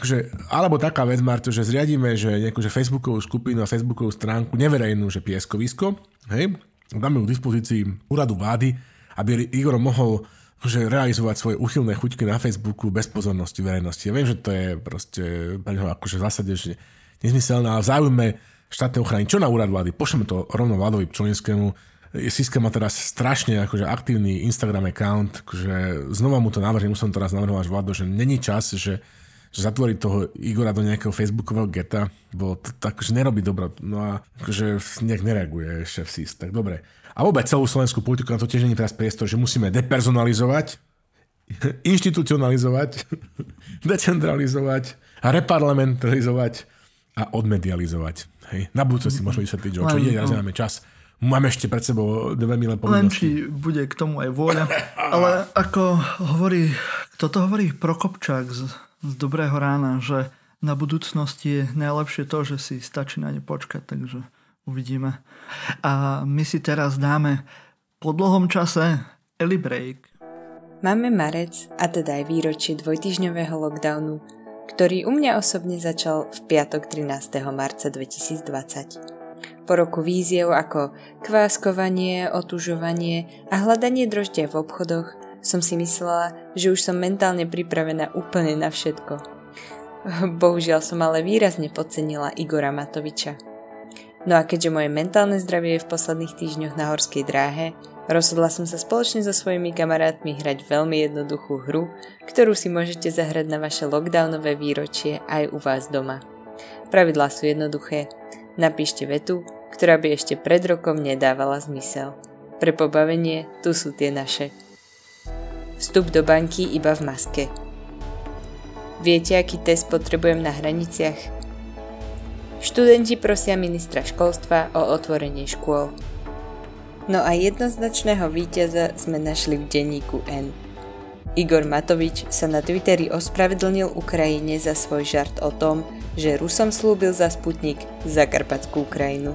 Takže, alebo taká vec, Marto, že zriadíme, že nejakú že facebookovú skupinu a facebookovú stránku, neverejnú, že pieskovisko, hej, dáme ju k dispozícii úradu vlády, aby Igor mohol že realizovať svoje úchylné chuťky na Facebooku bez pozornosti verejnosti. Ja viem, že to je proste pre neho akože v zásade nezmyselné, ale záujme štátne ochrany. Čo na úrad vlády? Pošleme to rovno Vladovi Pčolinskému. Siska má teraz strašne akože aktívny Instagram account, akože znova mu to navrhnem, musím teraz navrhovať Vlado, že není čas, že, že zatvoriť toho Igora do nejakého facebookového geta, bo to akože nerobí dobro. No a akože nejak nereaguje šéf SIS. Tak dobre. A vôbec celú slovenskú politiku na to tiež není teraz priestor, že musíme depersonalizovať, inštitucionalizovať, decentralizovať a reparlamentalizovať a odmedializovať. Hej. Na budúce si môžeme vysvetliť, čo ide, teraz nemáme čas. Máme ešte pred sebou dve milé povinnosti. Len či bude k tomu aj vôľa. Ale ako hovorí, toto hovorí Prokopčák z, z Dobrého rána, že na budúcnosti je najlepšie to, že si stačí na ne počkať, takže uvidíme. A my si teraz dáme po dlhom čase Eli Break. Máme marec, a teda aj výročie dvojtýždňového lockdownu, ktorý u mňa osobne začal v piatok trinásteho marca dvetisícdvadsať. Po roku víziev ako kváskovanie, otužovanie a hľadanie droždia v obchodoch som si myslela, že už som mentálne pripravená úplne na všetko. Bohužiaľ som ale výrazne podcenila Igora Matoviča. No a keďže moje mentálne zdravie je v posledných týždňoch na horskej dráhe, rozhodla som sa spoločne so svojimi kamarátmi hrať veľmi jednoduchú hru, ktorú si môžete zahrať na vaše lockdownové výročie aj u vás doma. Pravidlá sú jednoduché. Napíšte vetu, ktorá by ešte pred rokom nedávala zmysel. Pre pobavenie tu sú tie naše. Vstup do banky iba v maske. Viete, aký test potrebujem na hraniciach? Študenti prosia ministra školstva o otvorenie škôl. No a jednoznačného víťaza sme našli v denníku N. Igor Matovič sa na Twitteri ospravedlnil Ukrajine za svoj žart o tom, že Rusom slúbil za Sputnik Zakarpatskú krajinu.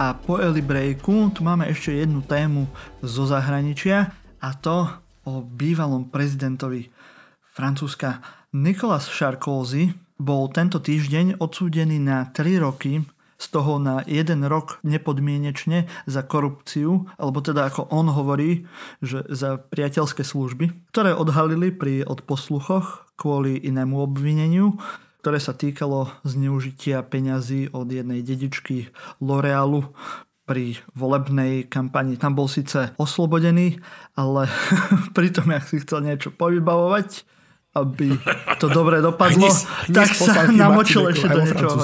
A po Eli Breaku tu máme ešte jednu tému zo zahraničia, a to o bývalom prezidentovi Francúzska. Nicolas Sarkozy bol tento týždeň odsúdený na tri roky, z toho na jeden rok nepodmienečne za korupciu, alebo teda ako on hovorí, že za priateľské služby, ktoré odhalili pri odposluchoch kvôli inému obvineniu, ktoré sa týkalo zneužitia peňazí od jednej dedičky L'Oréalu pri volebnej kampani. Tam bol síce oslobodený, ale pritom, ak si chcel niečo povybavovať, aby to dobre dopadlo, dnes, tak dnes sa namočil ešte do niečoho.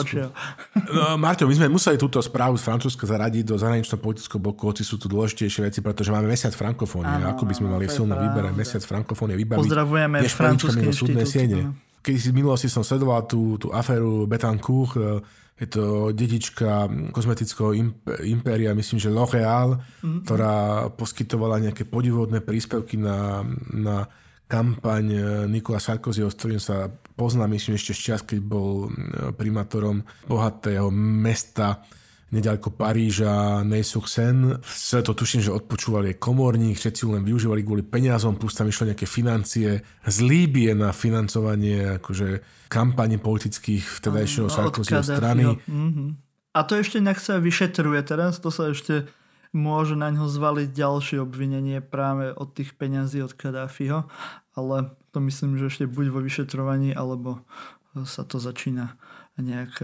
No, Martin, my sme museli túto správu z Francúzska zaradiť do zahraničného politického bloku, hoci sú tu dôležitejšie veci, pretože máme mesiac frankofónie. Ako by sme mali silno vyberať mesiac frankofónie vybaviť? Pozdravujeme francúzske inštitúty. Keď si v minulosti som sledoval tú, tú aféru Betancourt, je to dedička kozmetického impéria, myslím, že L'Oréal, mm-hmm. ktorá poskytovala nejaké podivodné príspevky na, na kampaň Nicolasa Sarkozyho, s ktorým sa pozná, myslím, ešte z čias, keď bol primátorom bohatého mesta neďaleko Paríža, Neuilly-sur-Seine. To tuším, že odpočúval jej komorník, všetci ju len využívali kvôli peniazom, plus tam išlo nejaké financie z Líbie na financovanie akože kampani politických vtedajšieho Sarkozyho strany. Mm-hmm. A to ešte nejak sa vyšetruje teraz, to sa ešte môže na ňo zvaliť ďalšie obvinenie práve od tých peňazí od Kadáfiho, ale to myslím, že ešte buď vo vyšetrovaní, alebo sa to začína nejak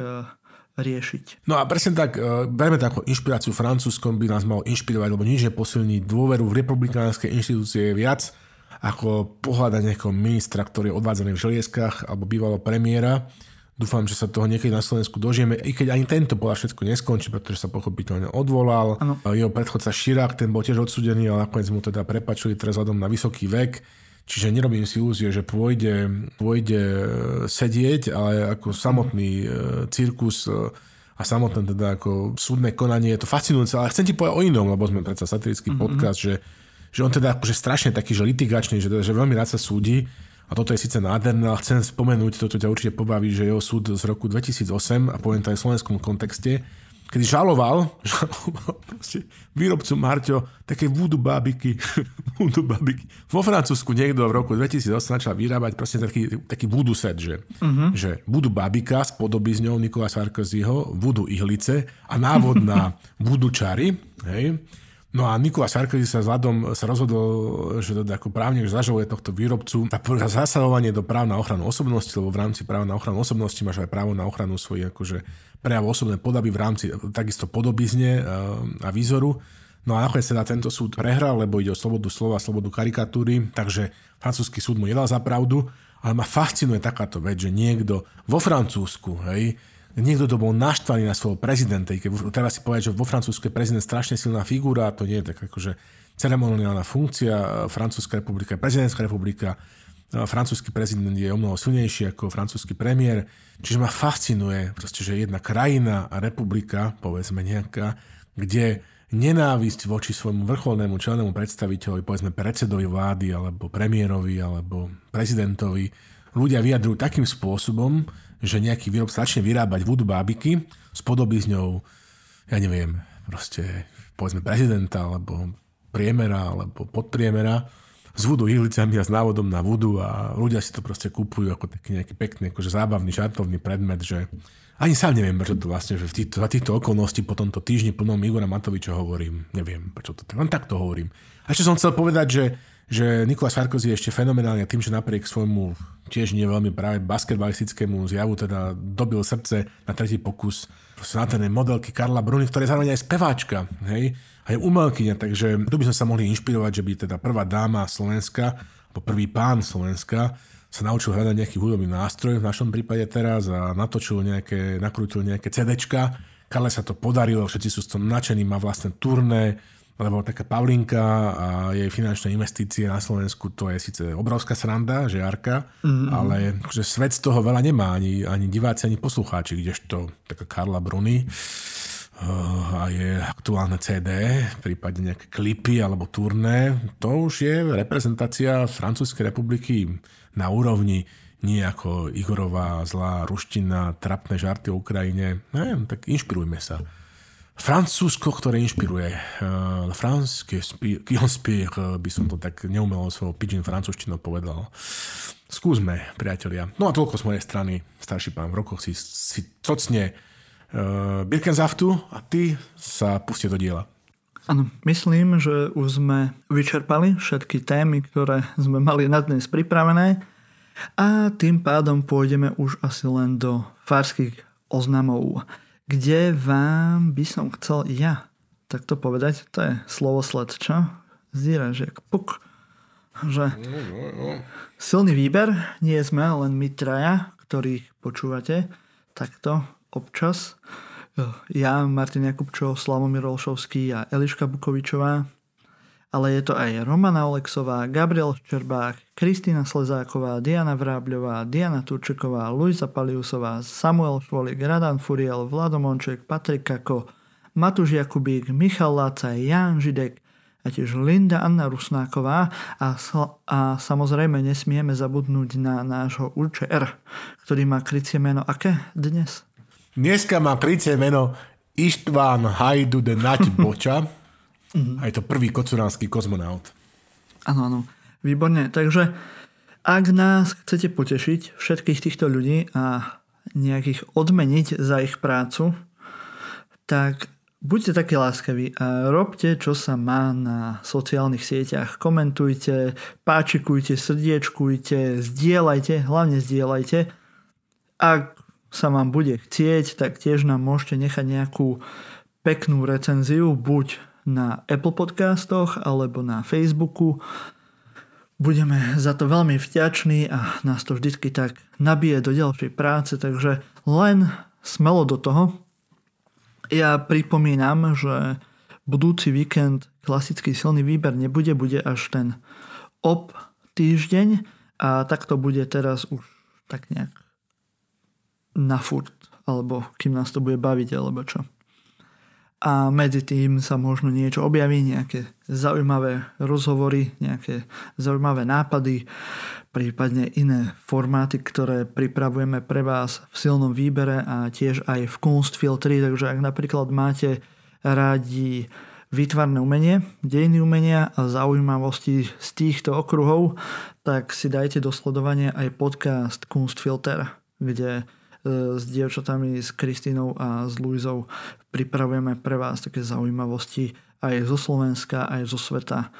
riešiť. No a presne tak, berme takú inšpiráciu Francúzskom, by nás malo inšpirovať, lebo nič neposilní dôveru v republikánske inštitúcie viac, ako pohľadať nejakého ministra, ktorý je odvádzaný v želieskách, alebo bývalo premiéra. Dúfam, že sa toho niekedy na Slovensku dožijeme, i keď ani tento podľa všetko neskončí, pretože sa pochopiteľne odvolal. Ano. Jeho predchodca Širák, ten bol tiež odsúdený, ale nakoniec mu teda prepáčili teraz vzhľadom na vysoký vek. Čiže nerobím si ilúzie, že pôjde, pôjde sedieť, ale ako samotný cirkus a samotné teda ako súdne konanie je to fascinujúce. Ale chcem ti povedať o inom, lebo sme predsa satirický mm-hmm. podcast, že, že on teda akože strašne taký, že litigačný, že, že veľmi rád sa súdi. A toto je síce nádherné, ale chcem spomenúť, toto ťa určite pobaví, že jeho súd z roku dvetisícosem, a poviem to aj v slovenskom kontexte, kedy žaloval, žaloval proste výrobcu Marťo také voodoo babiky, voodoo babiky. Vo Francúzsku niekto v roku dvetisícosem začal vyrábať proste taký, taký voodoo set, že, uh-huh. že voodoo babika s podobizňou Nicolasa Sarkozyho, voodoo ihlice a návod na voodoo čary, hej. No a Nicolas Sarkozy sa vzhľadom sa rozhodol, že teda ako právne už zažaluje tohto výrobcu za zasahovanie do práv na ochranu osobnosti, lebo v rámci práva na ochranu osobnosti máš aj právo na ochranu svojich akože prejav osobnej podoby v rámci takisto podobizne a výzoru. No a nakoniec teda tento súd prehral, lebo ide o slobodu slova, slobodu karikatúry, takže francúzsky súd mu nedal za pravdu, ale ma fascinuje takáto vec, že niekto vo Francúzsku, hej, niekto to bol naštvaný na svojho prezidenta. Treba si povedať, že vo Francúzsku je prezident strašne silná figura, to nie je tak akože ceremoniálna funkcia. Francúzska republika je prezidentská republika. Francúzsky prezident je omnoho silnejší ako francúzsky premiér. Čiže ma fascinuje proste, že jedna krajina a republika, povedzme nejaká, kde nenávisť voči svojmu vrcholnému čelnému predstaviteľovi, povedzme predsedovi vlády, alebo premiérovi, alebo prezidentovi, ľudia vyjadrujú takým spôsobom, že nejaký výrobca začne vyrábať voodoo bábiky s podobizňou, ja neviem, proste povedzme prezidenta, alebo priemera, alebo podpriemera, s voodoo ihlicami a s návodom na voodoo a ľudia si to proste kúpujú ako taký nejaký pekný, akože zábavný, žartovný predmet, že ani sám neviem, prečo to vlastne, že v týchto, za týchto okolností po tomto týždni plnom Igora Matoviča hovorím. Neviem, prečo to tak, len takto hovorím. A čo som chcel povedať, že, že Nicolas Sarkozy je ešte fenomenálne tým, že napriek svojmu tiež nie veľmi práve basketbalistickému zjavu teda dobil srdce na tretí pokus proste na tenej modelky Carla Bruni, ktorá je zároveň aj speváčka, hej? A je umelkyňa, takže tu by sme sa mohli inšpirovať, že by teda prvá dáma Slovenska, po prvý pán Slovenska sa naučil hľadať nejaký hudobný nástroj, v našom prípade teraz, a natočil nejaké, nakrútil nejaké CDčka. Karle sa to podarilo, všetci sú z toho nadšení, má vlastne turné, lebo taká Pavlinka a jej finančné investície na Slovensku, to je síce obrovská sranda, žiarka, mm-hmm. ale že svet z toho veľa nemá, ani, ani diváci, ani poslucháči, kdežto taká Carla Bruni a je aktuálne cé dé, prípadne nejaké klipy alebo turné, to už je reprezentácia Francúzskej republiky na úrovni nie ako Igorová zlá ruština, trapné žarty o Ukrajine. Ne, tak inšpirujme sa. Francúzsko, ktoré inšpiruje. Le France qui inspire, by som to tak neumelo svojou pidžin francúzštinou povedal. Skúsme, priatelia. No a toľko z mojej strany. Starší pán v rokoch si, si cocne Birkenzaftu a ty sa pustie do diela. Áno, myslím, že už sme vyčerpali všetky témy, ktoré sme mali na dnes pripravené a tým pádom pôjdeme už asi len do farských oznamov, kde vám by som chcel ja takto povedať, to je slovosled, čo? Zdíraš, jak puk, že silný výber, nie sme len my traja, ktorých počúvate takto občas. Ja, Martin Jakubčov, Slavomír Olšovský a Eliška Bukovičová. Ale je to aj Romana Oleksová, Gabriel Ščerbák, Kristína Slezáková, Diana Vrábľová, Diana Turčeková, Luisa Paliusová, Samuel Švolik, Radan Furiel, Vlado Monček, Patrik Kako, Matúš Jakubík, Michal Láca, Ján Židek a tiež Linda Anna Rusnáková. A, sl- a samozrejme nesmieme zabudnúť na nášho Urče R, ktorý má krycie meno aké dnes? Dneska má krycie meno Ištván Hajdu de Nať Boča. A je to prvý kocuránsky kozmonaut. Áno, áno. Výborne. Takže ak nás chcete potešiť, všetkých týchto ľudí a nejakých odmeniť za ich prácu, tak buďte takí láskaví a robte, čo sa má na sociálnych sieťach. Komentujte, páčikujte, srdiečkujte, zdieľajte, hlavne zdieľajte. Ak sa vám bude chcieť, tak tiež nám môžete nechať nejakú peknú recenziu, buď na Apple podcastoch, alebo na Facebooku. Budeme za to veľmi vďační a nás to vždycky tak nabije do ďalšej práce, takže len smelo do toho. Ja pripomínam, že budúci víkend klasický silný výber nebude, bude až ten ob týždeň a tak to bude teraz už tak nejak na furt, alebo kým nás to bude baviť, alebo čo. A medzi tým sa možno niečo objaví, nejaké zaujímavé rozhovory, nejaké zaujímavé nápady, prípadne iné formáty, ktoré pripravujeme pre vás v silnom výbere a tiež aj v Kunstfiltri, takže ak napríklad máte rádi výtvarné umenie, dejiny umenia a zaujímavosti z týchto okruhov, tak si dajte do sledovania aj podcast Kunstfilter, kde s dievčatami, s Kristínou a s Luizou pripravujeme pre vás také zaujímavosti aj zo Slovenska, aj zo sveta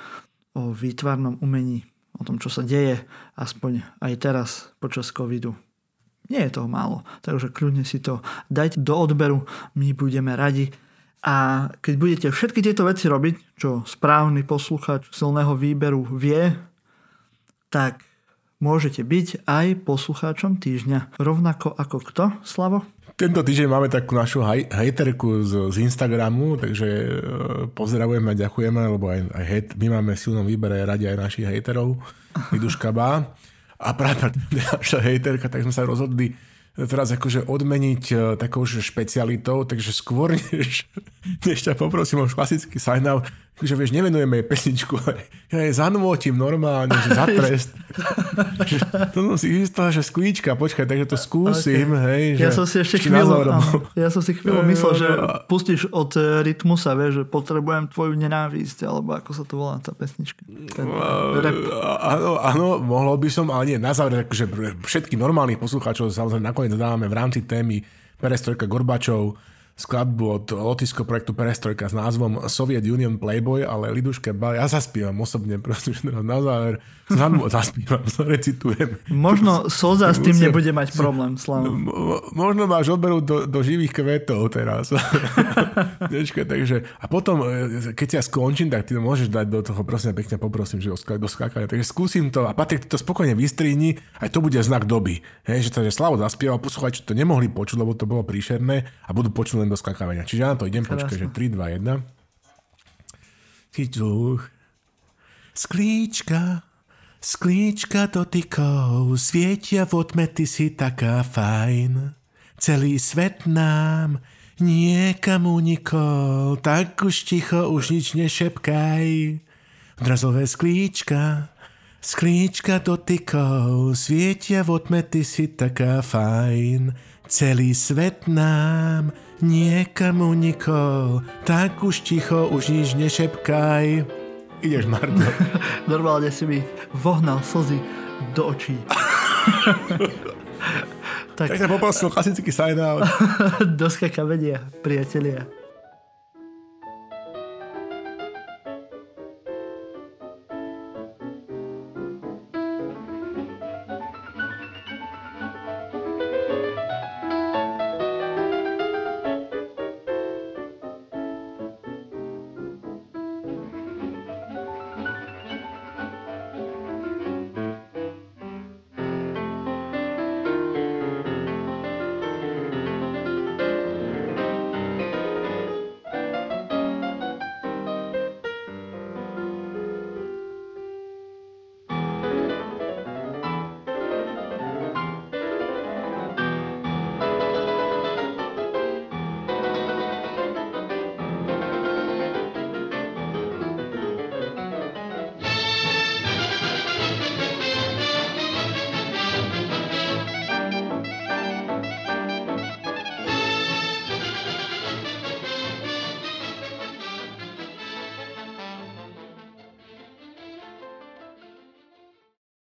o výtvarnom umení, o tom, čo sa deje, aspoň aj teraz počas covidu. Nie je toho málo, takže kľudne si to dajte do odberu, my budeme radi. A keď budete všetky tieto veci robiť, čo správny posluchač silného výberu vie, tak môžete byť aj poslucháčom týždňa. Rovnako ako kto, Slavo? Tento týždeň máme takú našu haj- hejterku z, z Instagramu, takže e, pozdravujeme a ďakujeme, lebo aj, aj hejt, my máme v silnom výbere radi aj našich hejterov, Viduškabá. a práve naša hejterka, tak sme sa rozhodli teraz akože odmeniť takou špecialitou, takže skôr než, než ťa poprosím o klasický sign-out, že vieš, nevenujeme jej pesničku, ale ja jej zanútim normálne, že za trest. To som si istá, že skvíčka, počkaj, takže to skúsim. Okay. Hej, ja, že, som si ešte chvíľu, ja som si chvíľu myslel, že pustíš od Rytmusa, vieš, že potrebujem tvoju nenávisť, alebo ako sa to volá tá pesnička. Ten rap. Áno, áno, mohlo by som, ale nie, na záver, že všetkým normálnych poslucháčov samozrejme nakoniec dávame v rámci témy Perestrojka Gorbačov skladbu od Lotisko projektu Perestrojka s názvom Soviet Union Playboy, ale Liduška Ba, ja zaspívam osobne, pretože na záver zanú, zaspívam, zarecitujem. Možno Soza s tým nebude mať problém, Slavo. Možno máš odberú do, do živých kvetov teraz. Dečka, takže, a potom, keď ja skončím, tak ty môžeš dať do toho, prosím, pekne poprosím, že do skákania. Takže skúsim to a Patrik to spokojne vystríni, aj to bude znak doby. Hej, že, to, že Slavo zaspíval, posluchači to nemohli počuť, lebo to bolo príšerné a budú počuť do skakávania. Čiže ja na to idem, počkaj, že tri, dva, jeden. Chyťuch. Sklíčka, sklíčka dotykov, svietia v otme, ty si taká fajn. Celý svet nám niekam unikol, tak už ticho, už nič nešepkaj. Odrazové sklíčka, sklíčka dotykov, svietia v otme, ty si taká fajn. Celý svet nám niekam unikol, tak už ticho, už nič nešepkaj. Ideš, Marto. Normálne si mi vohnal slzy do očí. Tak, tak sa poprosil klasický sign-out. Do skakamenia, priatelia.